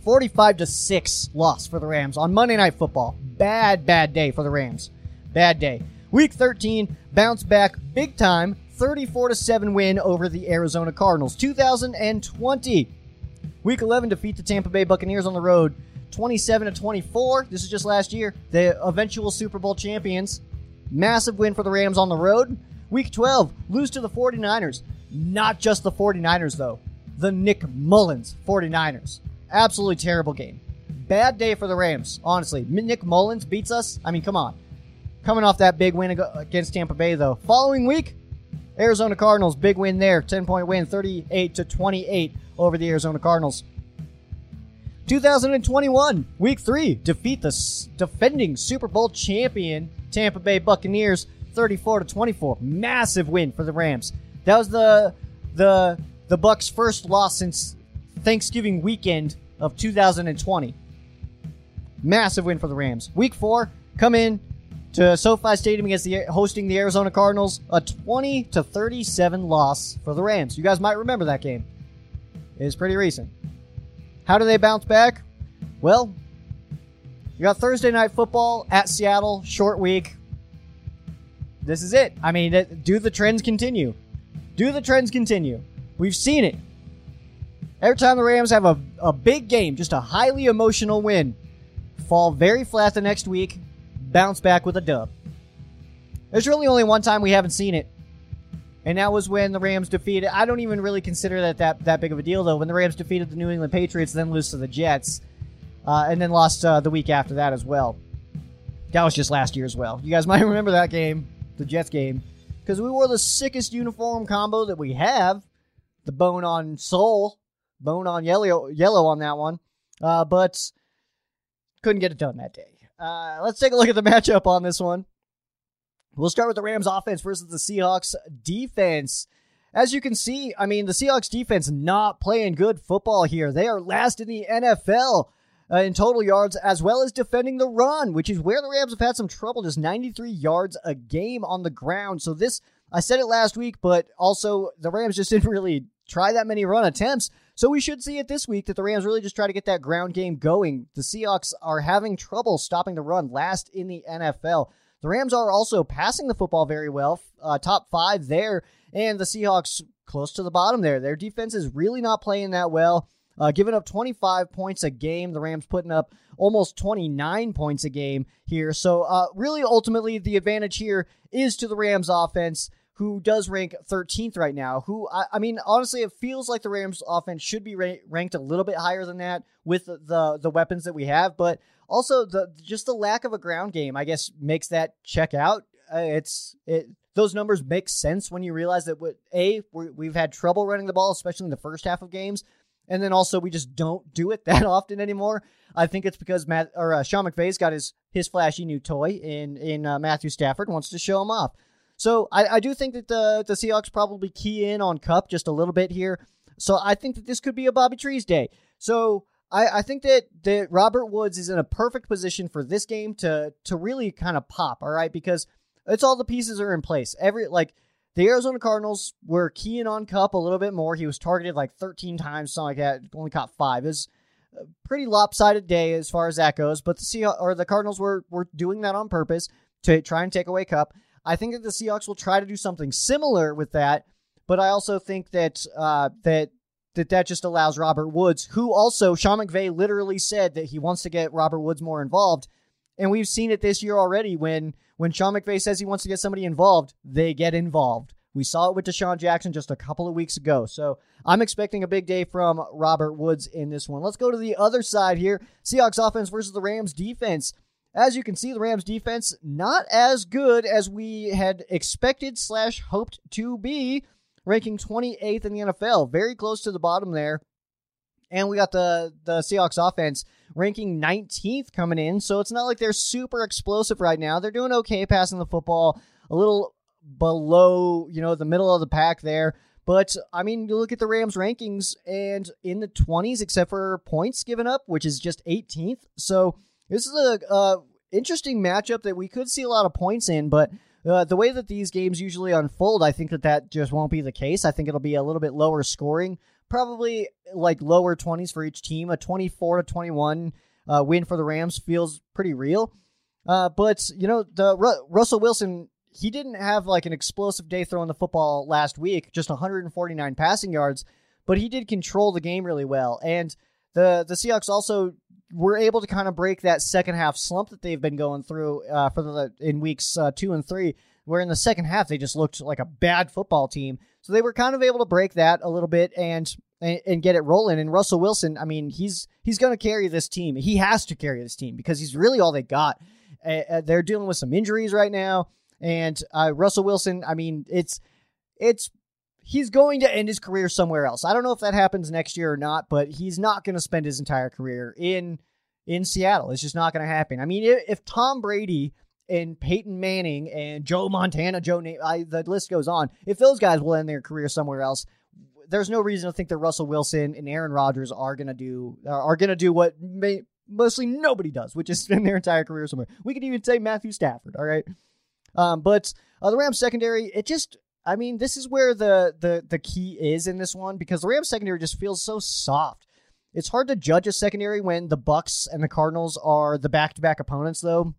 forty-five to six loss for the Rams on Monday Night Football. Bad, bad day for the Rams. Bad day. Week thirteen, bounce back big time, thirty-four to seven win over the Arizona Cardinals. two thousand twenty, Week eleven defeat the Tampa Bay Buccaneers on the road, twenty-seven to twenty-four. This is just last year. The eventual Super Bowl champions. Massive win for the Rams on the road. Week twelve, lose to the 49ers. Not just the 49ers, though. The Nick Mullins 49ers. Absolutely terrible game. Bad day for the Rams, honestly. Nick Mullins beats us. I mean, come on. Coming off that big win against Tampa Bay, though. Following week, Arizona Cardinals, big win there. ten-point win, thirty-eight to twenty-eight over the Arizona Cardinals. two thousand twenty-one, Week three, defeat the defending Super Bowl champion Tampa Bay Buccaneers, thirty-four to twenty-four. Massive win for the Rams. That was the the the Bucs' first loss since Thanksgiving weekend of two thousand twenty. Massive win for the Rams. Week four, come in to SoFi Stadium against the hosting the Arizona Cardinals, a twenty to thirty-seven loss for the Rams. You guys might remember that game. It is pretty recent. How do they bounce back? Well, you got Thursday Night Football at Seattle, short week. This is it. I mean, do the trends continue? Do the trends continue? We've seen it. Every time the Rams have a, a big game, just a highly emotional win, fall very flat the next week, bounce back with a dub. There's really only one time we haven't seen it, and that was when the Rams defeated... I don't even really consider that that, that big of a deal, though. When the Rams defeated the New England Patriots, then lose to the Jets, uh, and then lost uh, the week after that as well. That was just last year as well. You guys might remember that game, the Jets game, because we wore the sickest uniform combo that we have, the bone on soul, bone on yellow, yellow on that one, uh, but couldn't get it done that day. Uh, let's take a look at the matchup on this one. We'll start with the Rams offense versus the Seahawks defense. As you can see, I mean, the Seahawks defense not playing good football here. They are last in the N F L uh, in total yards, as well as defending the run, which is where the Rams have had some trouble, just ninety-three yards a game on the ground. So this, I said it last week, but also the Rams just didn't really try that many run attempts. So we should see it this week that the Rams really just try to get that ground game going. The Seahawks are having trouble stopping the run, last in the N F L. The Rams are also passing the football very well, uh, top five there, and the Seahawks close to the bottom there. Their defense is really not playing that well, uh, giving up twenty-five points a game. The Rams putting up almost twenty-nine points a game here. So uh, really, ultimately, the advantage here is to the Rams offense, who does rank thirteenth right now. Who I, I mean, honestly, it feels like the Rams offense should be ra- ranked a little bit higher than that with the, the, the weapons that we have, but also, the just the lack of a ground game, I guess, makes that check out. Uh, it's it, those numbers make sense when you realize that, what, A, we're, we've had trouble running the ball, especially in the first half of games, and then also we just don't do it that often anymore. I think it's because Matt or uh, Sean McVay's got his his flashy new toy in in uh, Matthew Stafford, wants to show him off. So I, I do think that the the Seahawks probably key in on Kupp just a little bit here. So I think that this could be a Bobby Trees day. So I think that, that Robert Woods is in a perfect position for this game to to really kind of pop, all right? Because it's all the pieces are in place. Every like the Arizona Cardinals were keying on Kupp a little bit more. He was targeted like thirteen times, something like that. Only caught five. It was a pretty lopsided day as far as that goes. But the Seahawks or the Cardinals were were doing that on purpose to try and take away Kupp. I think that the Seahawks will try to do something similar with that. But I also think that uh, that. that that just allows Robert Woods, who also, Sean McVay literally said that he wants to get Robert Woods more involved. And we've seen it this year already when, when Sean McVay says he wants to get somebody involved, they get involved. We saw it with DeSean Jackson just a couple of weeks ago. So I'm expecting a big day from Robert Woods in this one. Let's go to the other side here. Seahawks offense versus the Rams defense. As you can see, the Rams defense, not as good as we had expected slash hoped to be. Ranking twenty-eighth in the N F L, very close to the bottom there. And we got the, the Seahawks offense ranking nineteenth coming in, so it's not like they're super explosive right now. They're doing okay passing the football, a little below, you know, the middle of the pack there. But, I mean, you look at the Rams rankings, and in the twenties, except for points given up, which is just eighteenth. So this is an uh, interesting matchup that we could see a lot of points in, but... Uh, the way that these games usually unfold, I think that that just won't be the case. I think it'll be a little bit lower scoring, probably like lower twenties for each team. A twenty-four to twenty-one uh, win for the Rams feels pretty real. Uh, but, you know, the Ru- Russell Wilson, he didn't have like an explosive day throwing the football last week, just one hundred forty-nine passing yards, but he did control the game really well. And the, the Seahawks also were able to kind of break that second half slump that they've been going through uh, for the in weeks uh, two and three, where in the second half they just looked like a bad football team. So they were kind of able to break that a little bit and and, and get it rolling. And Russell Wilson, I mean, he's he's going to carry this team. He has to carry this team because he's really all they got. Uh, they're dealing with some injuries right now, and uh, Russell Wilson, I mean, it's it's. He's going to end his career somewhere else. I don't know if that happens next year or not, but he's not going to spend his entire career in in Seattle. It's just not going to happen. I mean, if Tom Brady and Peyton Manning and Joe Montana, Joe Na- I, the list goes on, if those guys will end their career somewhere else, there's no reason to think that Russell Wilson and Aaron Rodgers are going to do are going to do what may, mostly nobody does, which is spend their entire career somewhere. We could even say Matthew Stafford. All right, um, but uh, the Rams secondary, it just. I mean, this is where the, the, the key is in this one because the Rams secondary just feels so soft. It's hard to judge a secondary when the Bucs and the Cardinals are the back-to-back opponents, though.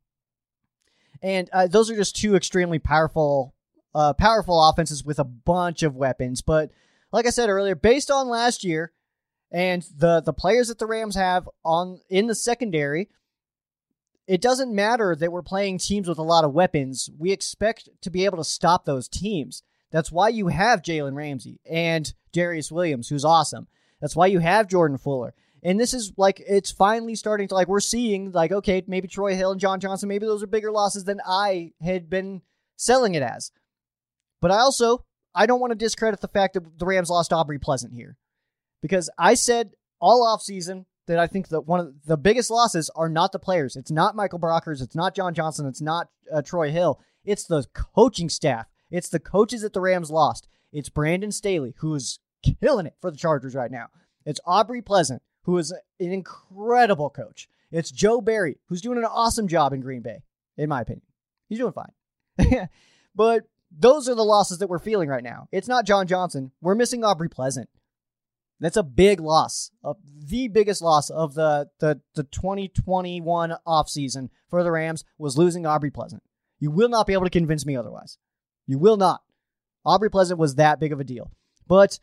And uh, those are just two extremely powerful uh, powerful offenses with a bunch of weapons. But like I said earlier, based on last year And the the players that the Rams have on in the secondary, it doesn't matter that we're playing teams with a lot of weapons. We expect to be able to stop those teams. That's why you have Jalen Ramsey and Darius Williams, who's awesome. That's why you have Jordan Fuller. And this is like, it's finally starting to, like, we're seeing, like, okay, maybe Troy Hill and John Johnson, maybe those are bigger losses than I had been selling it as. But I also, I don't want to discredit the fact that the Rams lost Aubrey Pleasant here. Because I said all offseason that I think that one of the biggest losses are not the players. It's not Michael Brockers. It's not John Johnson. It's not uh, Troy Hill. It's the coaching staff. It's the coaches that the Rams lost. It's Brandon Staley, who is killing it for the Chargers right now. It's Aubrey Pleasant, who is an incredible coach. It's Joe Barry, who's doing an awesome job in Green Bay, in my opinion. He's doing fine. But those are the losses that we're feeling right now. It's not John Johnson. We're missing Aubrey Pleasant. That's a big loss, uh, the biggest loss of the, the, the twenty twenty-one offseason for the Rams was losing Aubrey Pleasant. You will not be able to convince me otherwise. You will not. Aubrey Pleasant was that big of a deal. But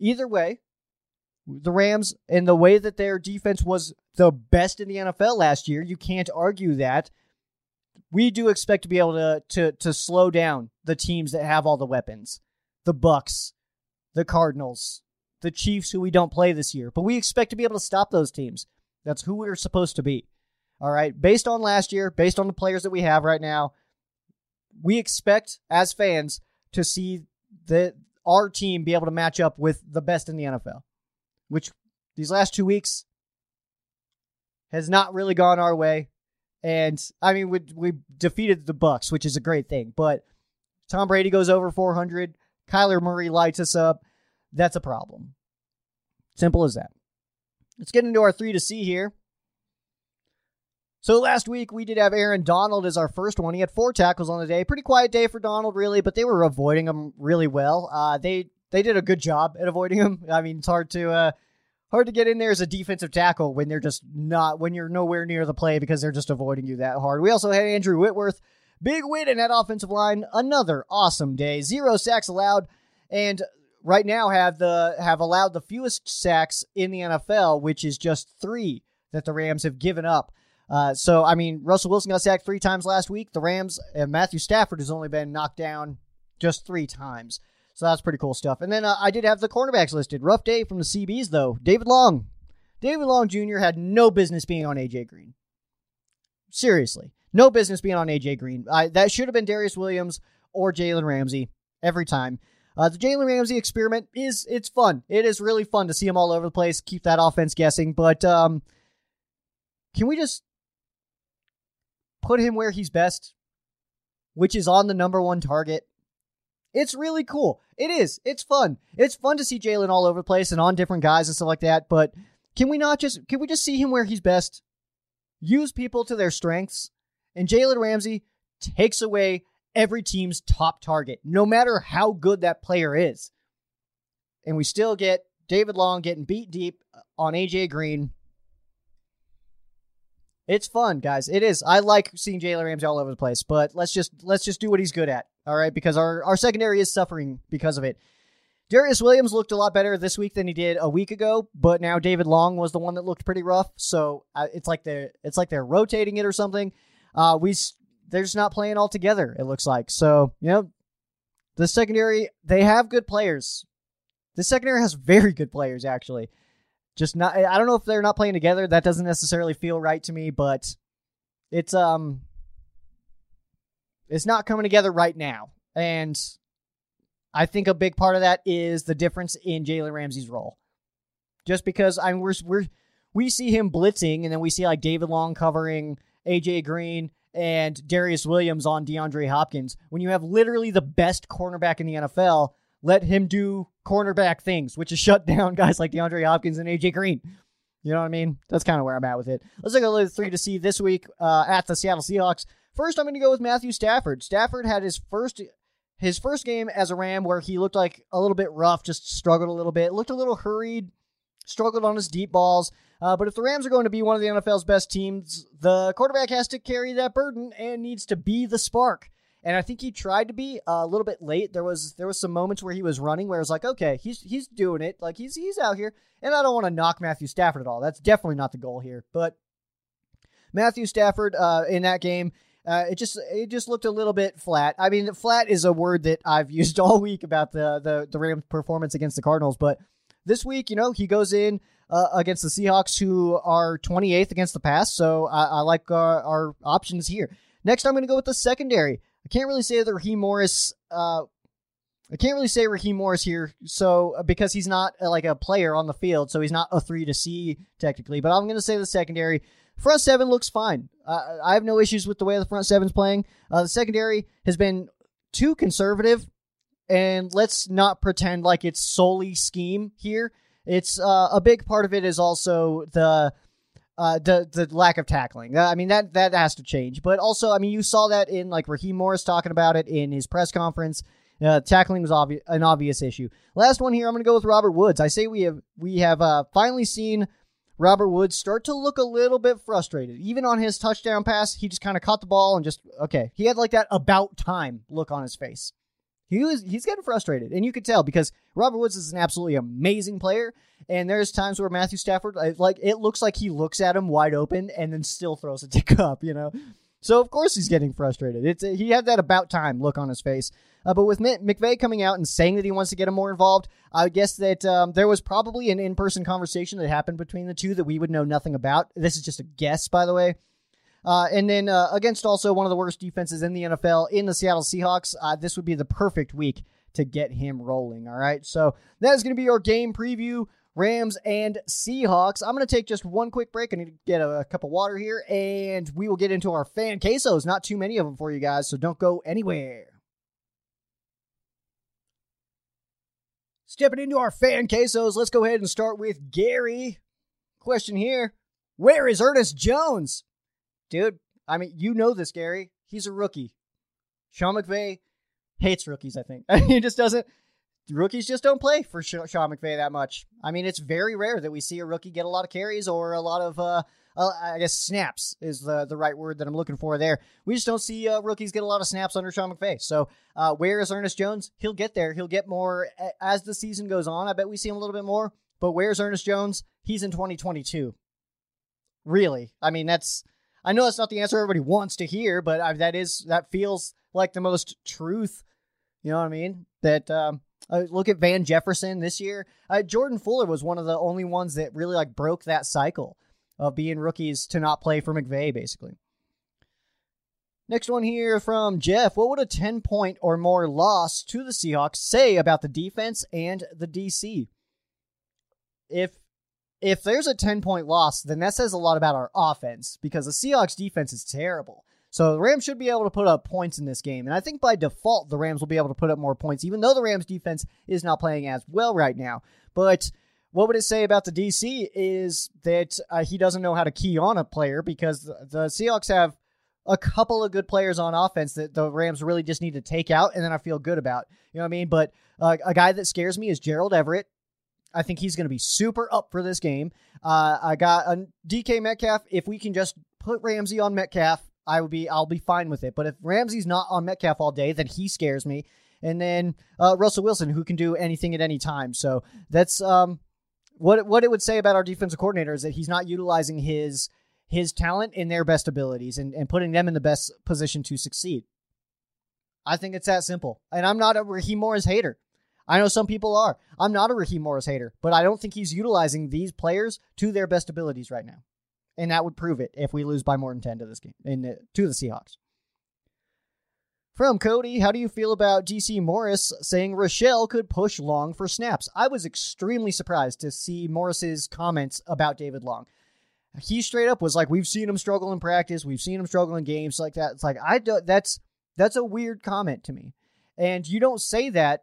either way, the Rams and the way that their defense was the best in the N F L last year, you can't argue that. We do expect to be able to to, to slow down the teams that have all the weapons. The Bucs, the Cardinals, the Chiefs, who we don't play this year. But we expect to be able to stop those teams. That's who we're supposed to be. All right, based on last year, based on the players that we have right now, we expect, as fans, to see the, our team be able to match up with the best in the N F L. Which these last two weeks has not really gone our way. And, I mean, we we defeated the Bucs, which is a great thing. But Tom Brady goes over four hundred. Kyler Murray lights us up. That's a problem. Simple as that. Let's get into our three to see here. So last week, we did have Aaron Donald as our first one. He had four tackles on the day. Pretty quiet day for Donald, really, but they were avoiding him really well. Uh, they... They did a good job at avoiding him. I mean, it's hard to uh, hard to get in there as a defensive tackle when they're just not when you're nowhere near the play because they're just avoiding you that hard. We also had Andrew Whitworth, big win in that offensive line. Another awesome day, zero sacks allowed, and right now have the have allowed the fewest sacks in the N F L, which is just three that the Rams have given up. Uh, so, I mean, Russell Wilson got sacked three times last week. The Rams and Matthew Stafford has only been knocked down just three times. So that's pretty cool stuff. And then uh, I did have the cornerbacks listed. Rough day from the C Bs, though. David Long. David Long Junior had no business being on A J. Green. Seriously. No business being on A J. Green. I, that should have been Darius Williams or Jalen Ramsey every time. Uh, the Jalen Ramsey experiment is it's fun. It is really fun to see him all over the place, keep that offense guessing. But um, can we just put him where he's best, which is on the number one target? It's really cool. It is. It's fun. It's fun to see Jalen all over the place and on different guys and stuff like that. But can we not just, can we just see him where he's best? Use people to their strengths. And Jalen Ramsey takes away every team's top target, no matter how good that player is. And we still get David Long getting beat deep on A J Green. It's fun, guys. It is. I like seeing Jalen Ramsey all over the place, but let's just let's just do what he's good at. All right, because our, our secondary is suffering because of it. Darius Williams looked a lot better this week than he did a week ago, but now David Long was the one that looked pretty rough. So uh, it's like they're it's like they're rotating it or something. Uh, we they're just not playing all together. It looks like so. You know, the secondary they have good players. The secondary has very good players actually. Just not. I don't know if they're not playing together. That doesn't necessarily feel right to me, but it's um. It's not coming together right now. And I think a big part of that is the difference in Jalen Ramsey's role. Just because I mean, we're, we're, we see him blitzing, and then we see like David Long covering A J. Green and Darius Williams on DeAndre Hopkins. When you have literally the best cornerback in the N F L, let him do cornerback things, which is shut down guys like DeAndre Hopkins and A J. Green. You know what I mean? That's kind of where I'm at with it. Let's look at the three to see this week uh, at the Seattle Seahawks. First, I'm going to go with Matthew Stafford. Stafford had his first his first game as a Ram where he looked like a little bit rough, just struggled a little bit, looked a little hurried, struggled on his deep balls. Uh, but if the Rams are going to be one of the N F L's best teams, the quarterback has to carry that burden and needs to be the spark. And I think he tried to be a little bit late. There was there was some moments where he was running where it was like, okay, he's he's doing it. Like, he's he's out here. And I don't want to knock Matthew Stafford at all. That's definitely not the goal here. But Matthew Stafford uh, in that game, uh, it just it just looked a little bit flat. I mean, flat is a word that I've used all week about the, the, the Rams' performance against the Cardinals. But this week, you know, he goes in uh, against the Seahawks, who are twenty-eighth against the pass. So I, I like our, our options here. Next, I'm going to go with the secondary. I can't really say that Raheem Morris. Uh, I can't really say Raheem Morris here, so because he's not uh, like a player on the field, so he's not a three to C technically. But I'm going to say the secondary front seven looks fine. Uh, I have no issues with the way the front seven's playing. Uh, the secondary has been too conservative, and let's not pretend like it's solely scheme here. It's uh, a big part of it is also the. Uh, the the lack of tackling. I mean, that that has to change. But also, I mean, you saw that in, like, Raheem Morris talking about it in his press conference. Uh, tackling was obvi- an obvious issue. Last one here, I'm going to go with Robert Woods. I say we have we have uh, finally seen Robert Woods start to look a little bit frustrated. Even on his touchdown pass, he just kind of caught the ball and just, okay. He had, like, that about time look on his face. He was, he's getting frustrated, and you could tell because Robert Woods is an absolutely amazing player, and there's times where Matthew Stafford, like, it looks like he looks at him wide open and then still throws it to Kupp, you know? So, of course, he's getting frustrated. It's He had that about-time look on his face. Uh, but with McVay coming out and saying that he wants to get him more involved, I guess that um, there was probably an in-person conversation that happened between the two that we would know nothing about. This is just a guess, by the way. Uh, and then uh, against also one of the worst defenses in the N F L in the Seattle Seahawks, uh, this would be the perfect week to get him rolling. All right. So that is going to be your game preview, Rams and Seahawks. I'm going to take just one quick break. I need to get a, a cup of water here, and we will get into our fan quesos. Not too many of them for you guys, so don't go anywhere. Stepping into our fan quesos, let's go ahead and start with Gary. Question here. Where is Ernest Jones? Dude, I mean, you know this, Gary. He's a rookie. Sean McVay hates rookies, I think. He just doesn't. Rookies just don't play for Sean McVay that much. I mean, it's very rare that we see a rookie get a lot of carries or a lot of, uh, uh, I guess, snaps is the, the right word that I'm looking for there. We just don't see uh, rookies get a lot of snaps under Sean McVay. So uh, where is Ernest Jones? He'll get there. He'll get more as the season goes on. I bet we see him a little bit more. But where's Ernest Jones? He's in twenty twenty-two. Really? I mean, that's... I know that's not the answer everybody wants to hear, but I, that is that feels like the most truth. You know what I mean? That um, I look at Van Jefferson this year. Uh, Jordan Fuller was one of the only ones that really like broke that cycle of being rookies to not play for McVay, basically. Next one here from Jeff. What would a ten-point or more loss to the Seahawks say about the defense and the D C? If If there's a ten-point loss, then that says a lot about our offense because the Seahawks defense is terrible. So the Rams should be able to put up points in this game. And I think by default, the Rams will be able to put up more points, even though the Rams defense is not playing as well right now. But what would it say about the D C is that uh, he doesn't know how to key on a player because the, the Seahawks have a couple of good players on offense that the Rams really just need to take out. And then I feel good about, you know what I mean? But uh, a guy that scares me is Gerald Everett. I think he's going to be super up for this game. Uh, I got a D K Metcalf. If we can just put Ramsey on Metcalf, I would be, I'll be fine with it. But if Ramsey's not on Metcalf all day, then he scares me. And then uh, Russell Wilson, who can do anything at any time. So that's um, what what it would say about our defensive coordinator is that he's not utilizing his his talent in their best abilities and, and putting them in the best position to succeed. I think it's that simple. And I'm not a Raheem Morris hater. I know some people are. I'm not a Raheem Morris hater, but I don't think he's utilizing these players to their best abilities right now. And that would prove it if we lose by more than ten to this game, in the, to the Seahawks. From Cody, how do you feel about D C Morris saying Rochelle could push Long for snaps? I was extremely surprised to see Morris's comments about David Long. He straight up was like, we've seen him struggle in practice. We've seen him struggle in games like that. It's like, I do, that's that's a weird comment to me. And you don't say that.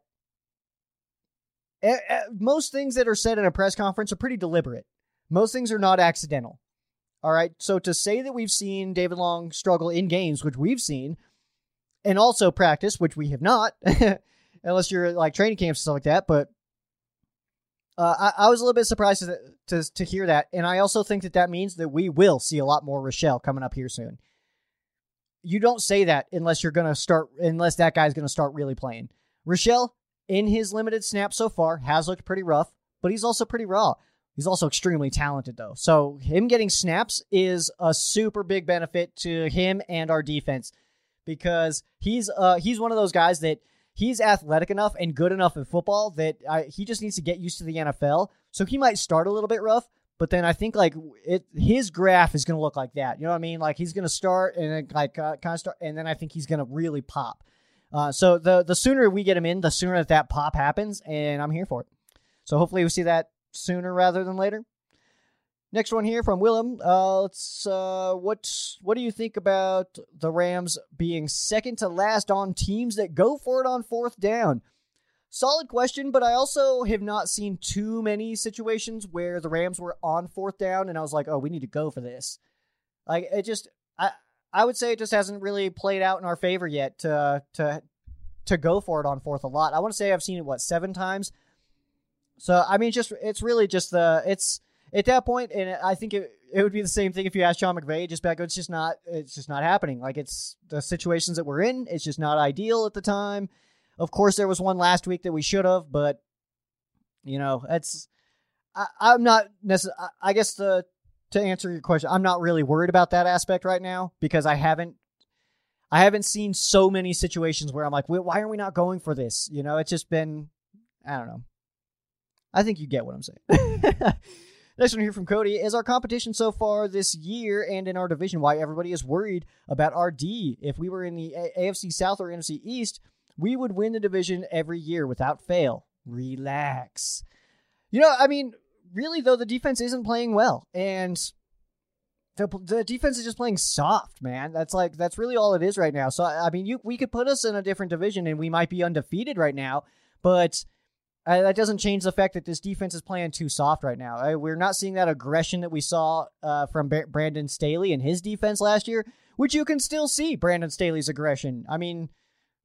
Most things that are said in a press conference are pretty deliberate. Most things are not accidental. All right. So to say that we've seen David Long struggle in games, which we've seen, and also practice, which we have not, unless you're like training camps and stuff like that. But uh, I, I was a little bit surprised to, to, to hear that. And I also think that that means that we will see a lot more Rochelle coming up here soon. you don't say that unless you're going to start, unless that guy's going to start really playing. Rochelle, in his limited snap so far, has looked pretty rough, but he's also pretty raw. He's also extremely talented, though. So him getting snaps is a super big benefit to him and our defense, because he's uh, he's one of those guys that he's athletic enough and good enough in football that I, he just needs to get used to the N F L. So he might start a little bit rough, but then I think like it, his graph is going to look like that. You know what I mean? Like he's going to start and then like uh, kind of start, and then I think he's going to really pop. Uh, so the the sooner we get him in, the sooner that that pop happens, and I'm here for it. So hopefully we see that sooner rather than later. Next one here from Willem. Uh, let's. Uh, what What do you think about the Rams being second to last on teams that go for it on fourth down? Solid question, but I also have not seen too many situations where the Rams were on fourth down and I was like, oh, we need to go for this. Like it just, I I would say it just hasn't really played out in our favor yet to to to go for it on fourth a lot. I want to say I've seen it what seven times. So I mean, just it's really just the it's. At that point, and I think it, it would be the same thing if you asked Sean McVay, just back, it's just not, it's just not happening. Like it's the situations that we're in, it's just not ideal at the time. Of course, there was one last week that we should have, but you know, it's. I, I'm not necessarily. I guess the to answer your question, I'm not really worried about that aspect right now because I haven't, I haven't seen so many situations where I'm like, why are we not going for this? You know, it's just been, I don't know. I think you get what I'm saying. Next one here from Cody. Is our competition so far this year and in our division why everybody is worried about our D? If we were in the A F C South or N F C East, we would win the division every year without fail. Relax. You know, I mean, really, though, the defense isn't playing well. And the, the defense is just playing soft, man. That's like that's really all it is right now. So, I mean, you we could put us in a different division and we might be undefeated right now, but... Uh, that doesn't change the fact that this defense is playing too soft right now. Uh, we're not seeing that aggression that we saw uh, from B- Brandon Staley and his defense last year, which you can still see Brandon Staley's aggression. I mean,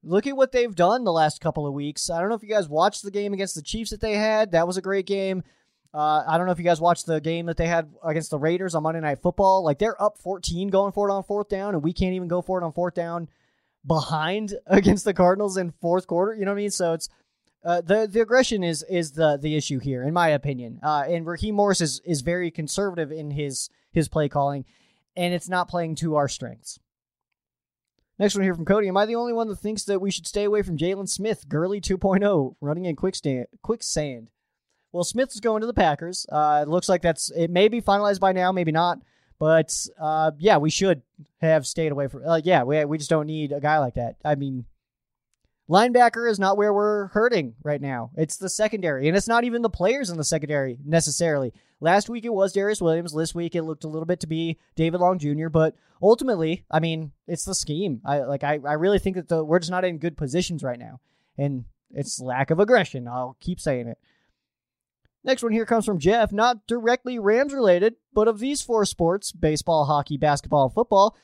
look at what they've done the last couple of weeks. I don't know if you guys watched the game against the Chiefs that they had. That was a great game. Uh, I don't know if you guys watched the game that they had against the Raiders on Monday Night Football. Like, they're up fourteen going for it on fourth down, and we can't even go for it on fourth down behind against the Cardinals in fourth quarter. You know what I mean? So it's... Uh, the, the aggression is is the, the issue here, in my opinion. Uh, and Raheem Morris is, is very conservative in his, his play calling, and it's not playing to our strengths. Next one here from Cody. Am I the only one that thinks that we should stay away from Jalen Smith, Gurley two point oh, running in quicksand? quicksand? Well, Smith's going to the Packers. Uh, it looks like that's it may be finalized by now, maybe not. But, uh, yeah, we should have stayed away from uh, Yeah, we we just don't need a guy like that. I mean... Linebacker is not where we're hurting right now. It's the secondary, and it's not even the players in the secondary necessarily. Last week it was Darius Williams. This week it looked a little bit to be David Long Junior But ultimately, I mean, it's the scheme. I like. I, I really think that the, we're just not in good positions right now, and it's lack of aggression. I'll keep saying it. Next one here comes from Jeff. Not directly Rams related, but of these four sports: baseball, hockey, basketball, and football.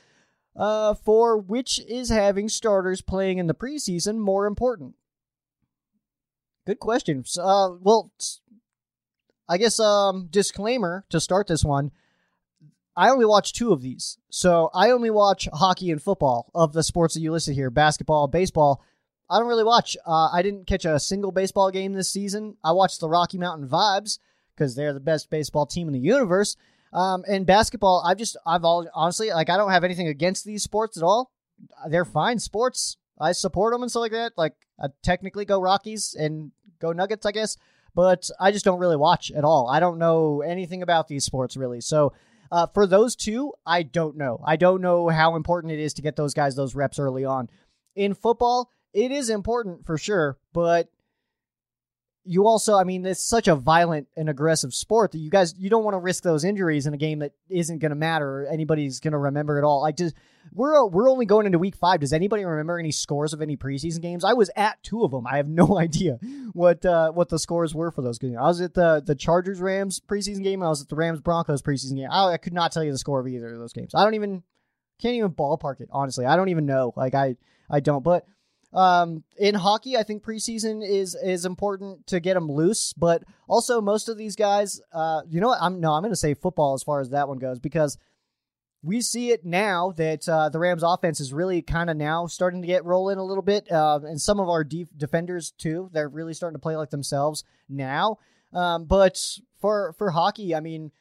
Uh, for which is having starters playing in the preseason more important? Good question. Uh, well, I guess um, disclaimer to start this one. I only watch two of these, so I only watch hockey and football of the sports that you listed here. Basketball, baseball, I don't really watch. Uh, I didn't catch a single baseball game this season. I watched the Rocky Mountain Vibes because they're the best baseball team in the universe. Um, and basketball, I've just, I've all honestly, like, I don't have anything against these sports at all. They're fine sports. I support them and stuff like that. Like, I technically go Rockies and go Nuggets, I guess, but I just don't really watch at all. I don't know anything about these sports really. So, uh, for those two, I don't know. I don't know how important it is to get those guys those reps early on. In football, it is important for sure, but you also, I mean, it's such a violent and aggressive sport that you guys, you don't want to risk those injuries in a game that isn't going to matter or anybody's going to remember at all. Like, just, we're we're only going into week five. Does anybody remember any scores of any preseason games? I was at two of them. I have no idea what uh, what the scores were for those games. I was at the, the Chargers-Rams preseason game. I was at the Rams-Broncos preseason game. I, I could not tell you the score of either of those games. I don't even, can't even ballpark it, honestly. I don't even know. Like, I, I don't, but... Um, in hockey, I think preseason is, is important to get them loose, but also most of these guys, uh, you know what? I'm no, I'm going to say football as far as that one goes, because we see it now that uh, the Rams offense is really kind of now starting to get rolling a little bit. Uh, and some of our def- defenders, too, they're really starting to play like themselves now. Um, but for for hockey, I mean,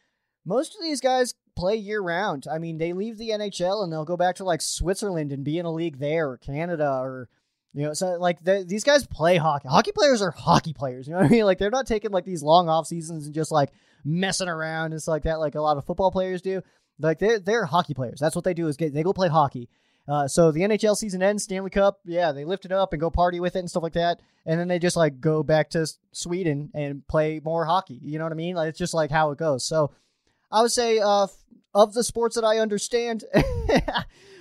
most of these guys play year round. I mean, they leave the N H L and they'll go back to like Switzerland and be in a league there, or Canada, or, you know, so like they, these guys play hockey. Hockey players are hockey players. You know what I mean? Like they're not taking like these long off seasons and just like messing around and stuff like that, like a lot of football players do. Like they're, they're hockey players. That's what they do is get, they go play hockey. Uh, so the N H L season ends, Stanley Cup. Yeah, they lift it up and go party with it and stuff like that. And then they just like go back to Sweden and play more hockey. You know what I mean? Like it's just like how it goes. So I would say uh, of the sports that I understand,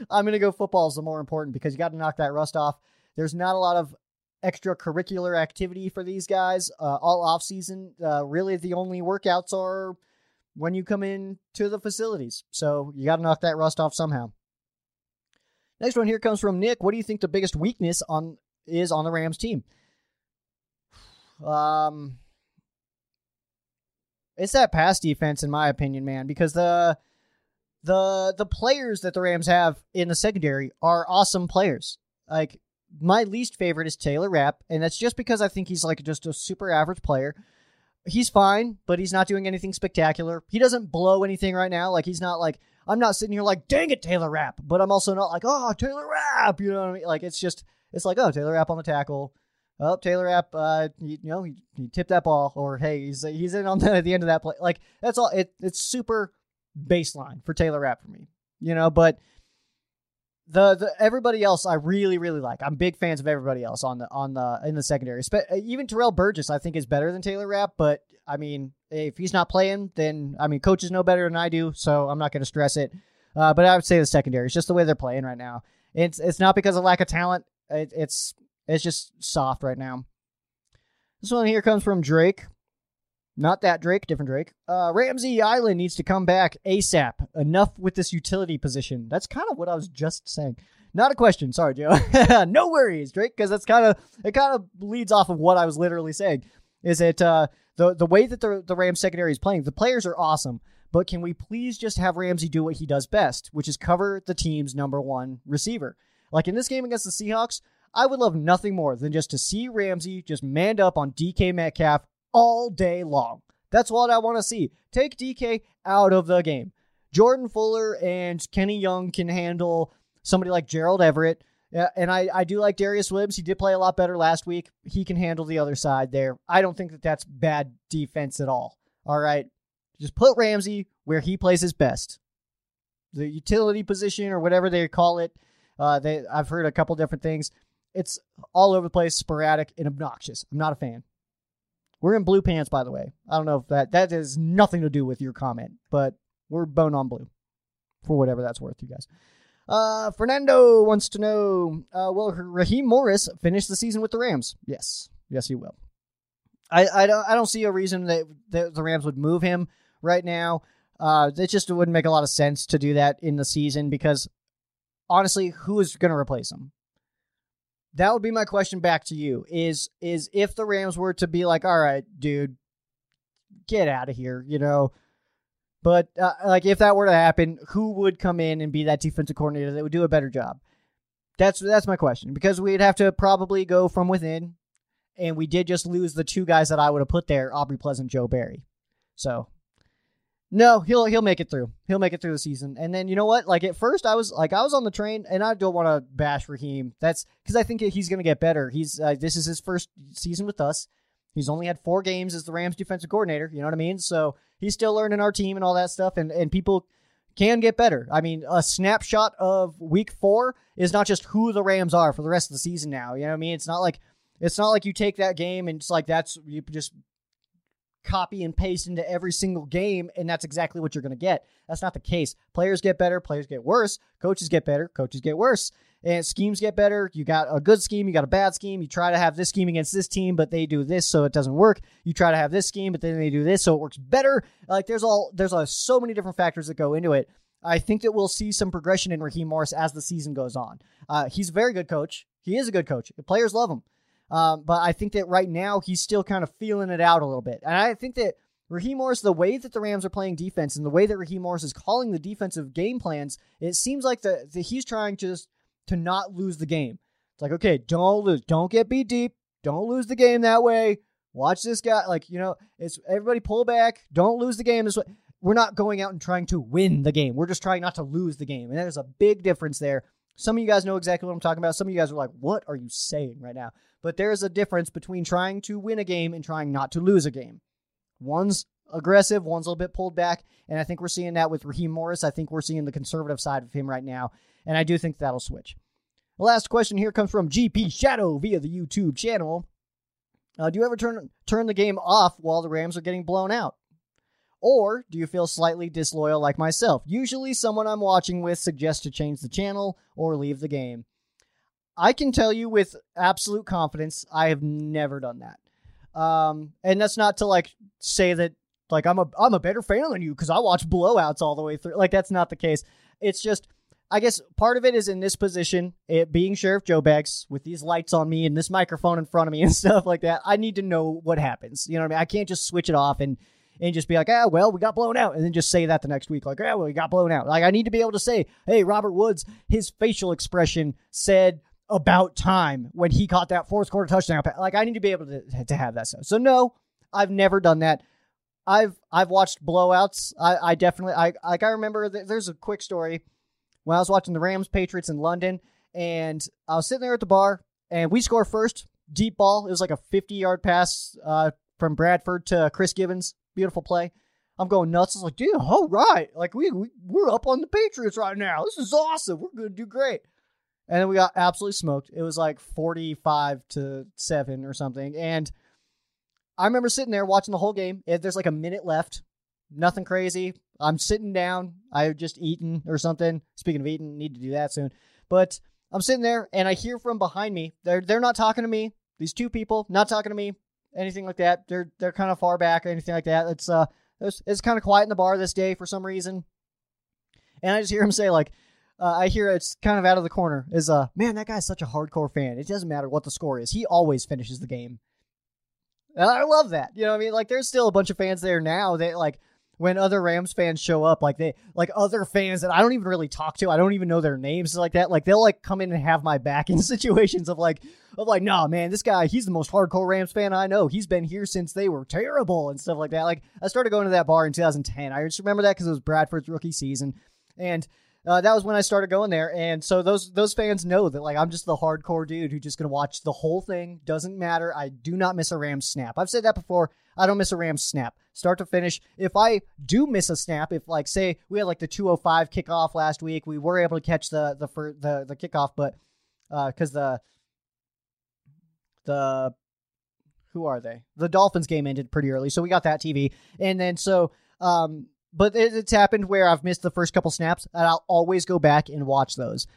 I'm going to go football is the more important because you got to knock that rust off. There's not a lot of extracurricular activity for these guys uh, all off season. Uh, really, the only workouts are when you come in to the facilities. So you got to knock that rust off somehow. Next one here comes from Nick. What do you think the biggest weakness on is on the Rams team? Um, it's that pass defense, in my opinion, man, because the the the players that the Rams have in the secondary are awesome players. Like my least favorite is Taylor Rapp, and that's just because I think he's like just a super average player. He's fine, but he's not doing anything spectacular. He doesn't blow anything right now. Like he's not like. I'm not sitting here like, dang it, Taylor Rapp. But I'm also not like, oh, Taylor Rapp. You know what I mean? Like, it's just, it's like, oh, Taylor Rapp on the tackle. Oh, Taylor Rapp, uh, you, you know, he, he tipped that ball. Or, hey, he's he's in on that at the end of that play. Like, that's all. It, it's super baseline for Taylor Rapp for me. You know, but the, the everybody else I really, really like. I'm big fans of everybody else on the on the in the secondary. Even Terrell Burgess, I think, is better than Taylor Rapp, but I mean, if he's not playing, then, I mean, coaches know better than I do, so I'm not going to stress it. Uh, but I would say the secondary. It's just the way they're playing right now. It's it's not because of lack of talent. It, it's it's just soft right now. This one here comes from Drake. Not that Drake, different Drake. Uh, Ramsey Island needs to come back ASAP. Enough with this utility position. That's kind of what I was just saying. Not a question. Sorry, Joe. No worries, Drake, because that's kind of it kind of leads off of what I was literally saying. Is it uh, the the way that the the Rams secondary is playing? The players are awesome, but can we please just have Ramsey do what he does best, which is cover the team's number one receiver? Like in this game against the Seahawks, I would love nothing more than just to see Ramsey just manned up on D K Metcalf all day long. That's what I want to see. Take D K out of the game. Jordan Fuller and Kenny Young can handle somebody like Gerald Everett. Yeah, and I, I do like Darius Williams. He did play a lot better last week. He can handle the other side there. I don't think that that's bad defense at all. All right? Just put Ramsey where he plays his best. The utility position or whatever they call it. Uh, they I've heard a couple different things. It's all over the place, sporadic, and obnoxious. I'm not a fan. We're in blue pants, by the way. I don't know if that, that has nothing to do with your comment, but we're bone on blue for whatever that's worth, you guys. Uh, Fernando wants to know, uh, will Raheem Morris finish the season with the Rams? Yes. Yes, he will. I, I don't, I don't see a reason that, that the Rams would move him right now. Uh, it just wouldn't make a lot of sense to do that in the season because honestly, who is going to replace him? That would be my question back to you is, is if the Rams were to be like, all right, dude, get out of here, you know? But, uh, like, if that were to happen, who would come in and be that defensive coordinator that would do a better job? That's that's my question, because we'd have to probably go from within, and we did just lose the two guys that I would have put there, Aubrey Pleasant, Joe Barry. So, no, he'll he'll make it through. He'll make it through the season. And then, you know what? Like, at first, I was like I was on the train, and I don't want to bash Raheem. That's because I think he's going to get better. He's uh, this is his first season with us. He's only had four games as the Rams defensive coordinator. You know what I mean? So he's still learning our team and all that stuff. And, and people can get better. I mean, a snapshot of week four is not just who the Rams are for the rest of the season now. You know what I mean? It's not like, it's not like you take that game and it's like, that's you just copy and paste into every single game. And that's exactly what you're going to get. That's not the case. Players get better. Players get worse. Coaches get better. Coaches get worse. And schemes get better. You got a good scheme. You got a bad scheme. You try to have this scheme against this team, but they do this, so it doesn't work. You try to have this scheme, but then they do this, so it works better. Like there's all there's all, so many different factors that go into it. I think that we'll see some progression in Raheem Morris as the season goes on. Uh, he's a very good coach. He is a good coach. The players love him. Um, but I think that right now he's still kind of feeling it out a little bit. And I think that Raheem Morris, the way that the Rams are playing defense and the way that Raheem Morris is calling the defensive game plans, it seems like the, the he's trying just to not lose the game. It's like, okay, don't lose. Don't get beat deep. Don't lose the game that way. Watch this guy. Like, you know, it's everybody pull back. Don't lose the game this way. We're not going out and trying to win the game. We're just trying not to lose the game. And there's a big difference there. Some of you guys know exactly what I'm talking about. Some of you guys are like, what are you saying right now? But there is a difference between trying to win a game and trying not to lose a game. One's aggressive, one's a little bit pulled back, and I think we're seeing that with Raheem Morris. I think we're seeing the conservative side of him right now, and I do think that'll switch. The last question here comes from G P Shadow via the YouTube channel. Uh, do you ever turn turn the game off while the Rams are getting blown out? Or do you feel slightly disloyal like myself? Usually someone I'm watching with suggests to change the channel or leave the game. I can tell you with absolute confidence, I have never done that. Um, and that's not to like say that like I'm a I'm a better fan than you because I watch blowouts all the way through. Like that's not the case. It's just I guess part of it is in this position, it being Sheriff Joe Baggs with these lights on me and this microphone in front of me and stuff like that. I need to know what happens. You know what I mean? I can't just switch it off and and just be like, ah, well, we got blown out, and then just say that the next week, like, ah, well, we got blown out. Like I need to be able to say, hey, Robert Woods, his facial expression said about time when he caught that fourth quarter touchdown pass. Like I need to be able to, to have that stuff. So no, I've never done that. I've, I've watched blowouts. I, I definitely, I, like I remember th- there's a quick story when I was watching the Rams Patriots in London and I was sitting there at the bar and we score first deep ball. It was like a fifty yard pass uh, from Bradford to Chris Gibbons. Beautiful play. I'm going nuts. I was like, dude, all right. Like we, we we're up on the Patriots right now. This is awesome. We're going to do great. And then we got absolutely smoked. It was like forty-five to seven or something. And I remember sitting there watching the whole game. There's like a minute left. Nothing crazy. I'm sitting down. I've just eaten or something. Speaking of eating, need to do that soon. But I'm sitting there and I hear from behind me. They're they're not talking to me. These two people not talking to me. Anything like that. They're they're kind of far back or anything like that. It's uh it's, it's kind of quiet in the bar this day for some reason. And I just hear him say like. Uh, I hear it's kind of out of the corner is, uh, man, that guy's such a hardcore fan. It doesn't matter what the score is. He always finishes the game. And I love that. You know what I mean? Like there's still a bunch of fans there now that like when other Rams fans show up, like they like other fans that I don't even really talk to. I don't even know their names like that. Like they'll like come in and have my back in situations of like, of like, nah, man, this guy, he's the most hardcore Rams fan I know. He's been here since they were terrible and stuff like that. Like I started going to that bar in two thousand ten. I just remember that because it was Bradford's rookie season. And Uh, that was when I started going there, and so those those fans know that like I'm just the hardcore dude who's just gonna watch the whole thing. Doesn't matter. I do not miss a Rams snap. I've said that before. I don't miss a Rams snap, start to finish. If I do miss a snap, if like say we had like the two oh five kickoff last week, we were able to catch the the the, the kickoff, but because uh, the the who are they? The Dolphins game ended pretty early, so we got that T V, and then so um. But it's happened where I've missed the first couple snaps, and I'll always go back and watch those.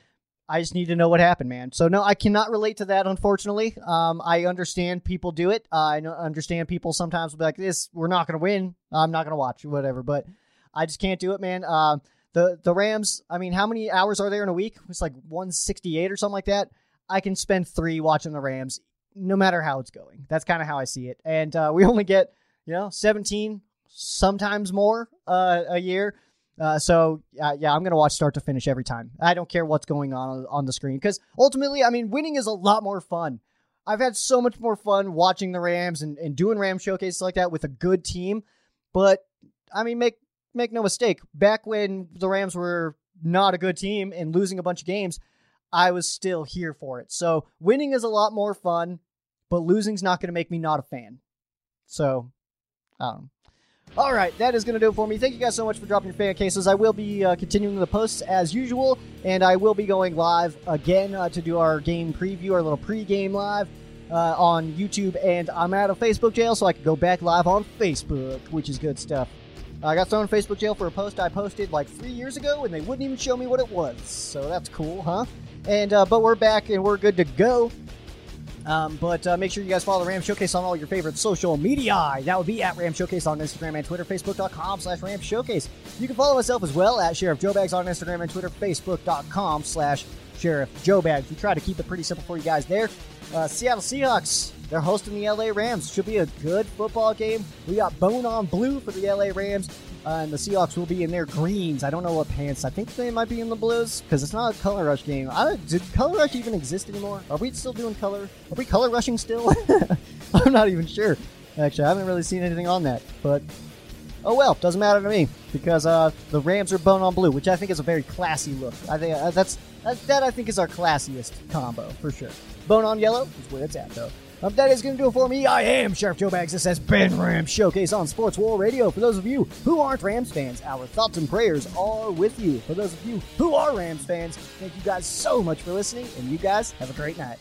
I just need to know what happened, man. So, no, I cannot relate to that, unfortunately. Um, I understand people do it. Uh, I understand people sometimes will be like, this, we're not going to win. I'm not going to watch, whatever. But I just can't do it, man. Uh, the, the Rams, I mean, how many hours are there in a week? It's like one sixty-eight or something like that. I can spend three watching the Rams, no matter how it's going. That's kind of how I see it. And uh, we only get, you know, seventeen sometimes more uh, a year. Uh, so, uh, yeah, I'm going to watch start to finish every time. I don't care what's going on on the screen because ultimately, I mean, winning is a lot more fun. I've had so much more fun watching the Rams and, and doing Ram showcases like that with a good team. But, I mean, make make no mistake, back when the Rams were not a good team and losing a bunch of games, I was still here for it. So winning is a lot more fun, but losing's not going to make me not a fan. So, I don't know. All right, that is going to do it for me. Thank you guys so much for dropping your fan cases. I will be uh, continuing the posts as usual, and I will be going live again uh, to do our game preview, our little pre-game live uh, on YouTube. And I'm out of Facebook jail, so I can go back live on Facebook, which is good stuff. I got thrown in Facebook jail for a post I posted like three years ago, and they wouldn't even show me what it was. So that's cool, huh? And uh, but we're back, and we're good to go. Um, but uh, make sure you guys follow the Ram Showcase on all your favorite social media. That would be at Ram Showcase on Instagram and Twitter, Facebook.com slash Ram Showcase. You can follow myself as well at Sheriff Joe Baggs on Instagram and Twitter, Facebook.com slash Sheriff Joe Baggs. We try to keep it pretty simple for you guys there. Uh, Seattle Seahawks They're hosting the L A Rams. Should be a good football game. We got bone on blue for the L A Rams, uh, and the Seahawks will be in their greens. I don't know what pants. I think they might be in the blues because it's not a color rush game. I, did color rush even exist anymore? Are we still doing color? Are we color rushing still? I'm not even sure. Actually, I haven't really seen anything on that, but oh well, doesn't matter to me because uh, the Rams are bone on blue, which I think is a very classy look. I think uh, that's that, that I think is our classiest combo for sure. Bone on yellow is where it's at though. Um, that is going to do it for me. I am Sheriff Joe Baggs. This has been Rams Showcase on Sports War Radio. For those of you who aren't Rams fans, our thoughts and prayers are with you. For those of you who are Rams fans, thank you guys so much for listening, and you guys have a great night.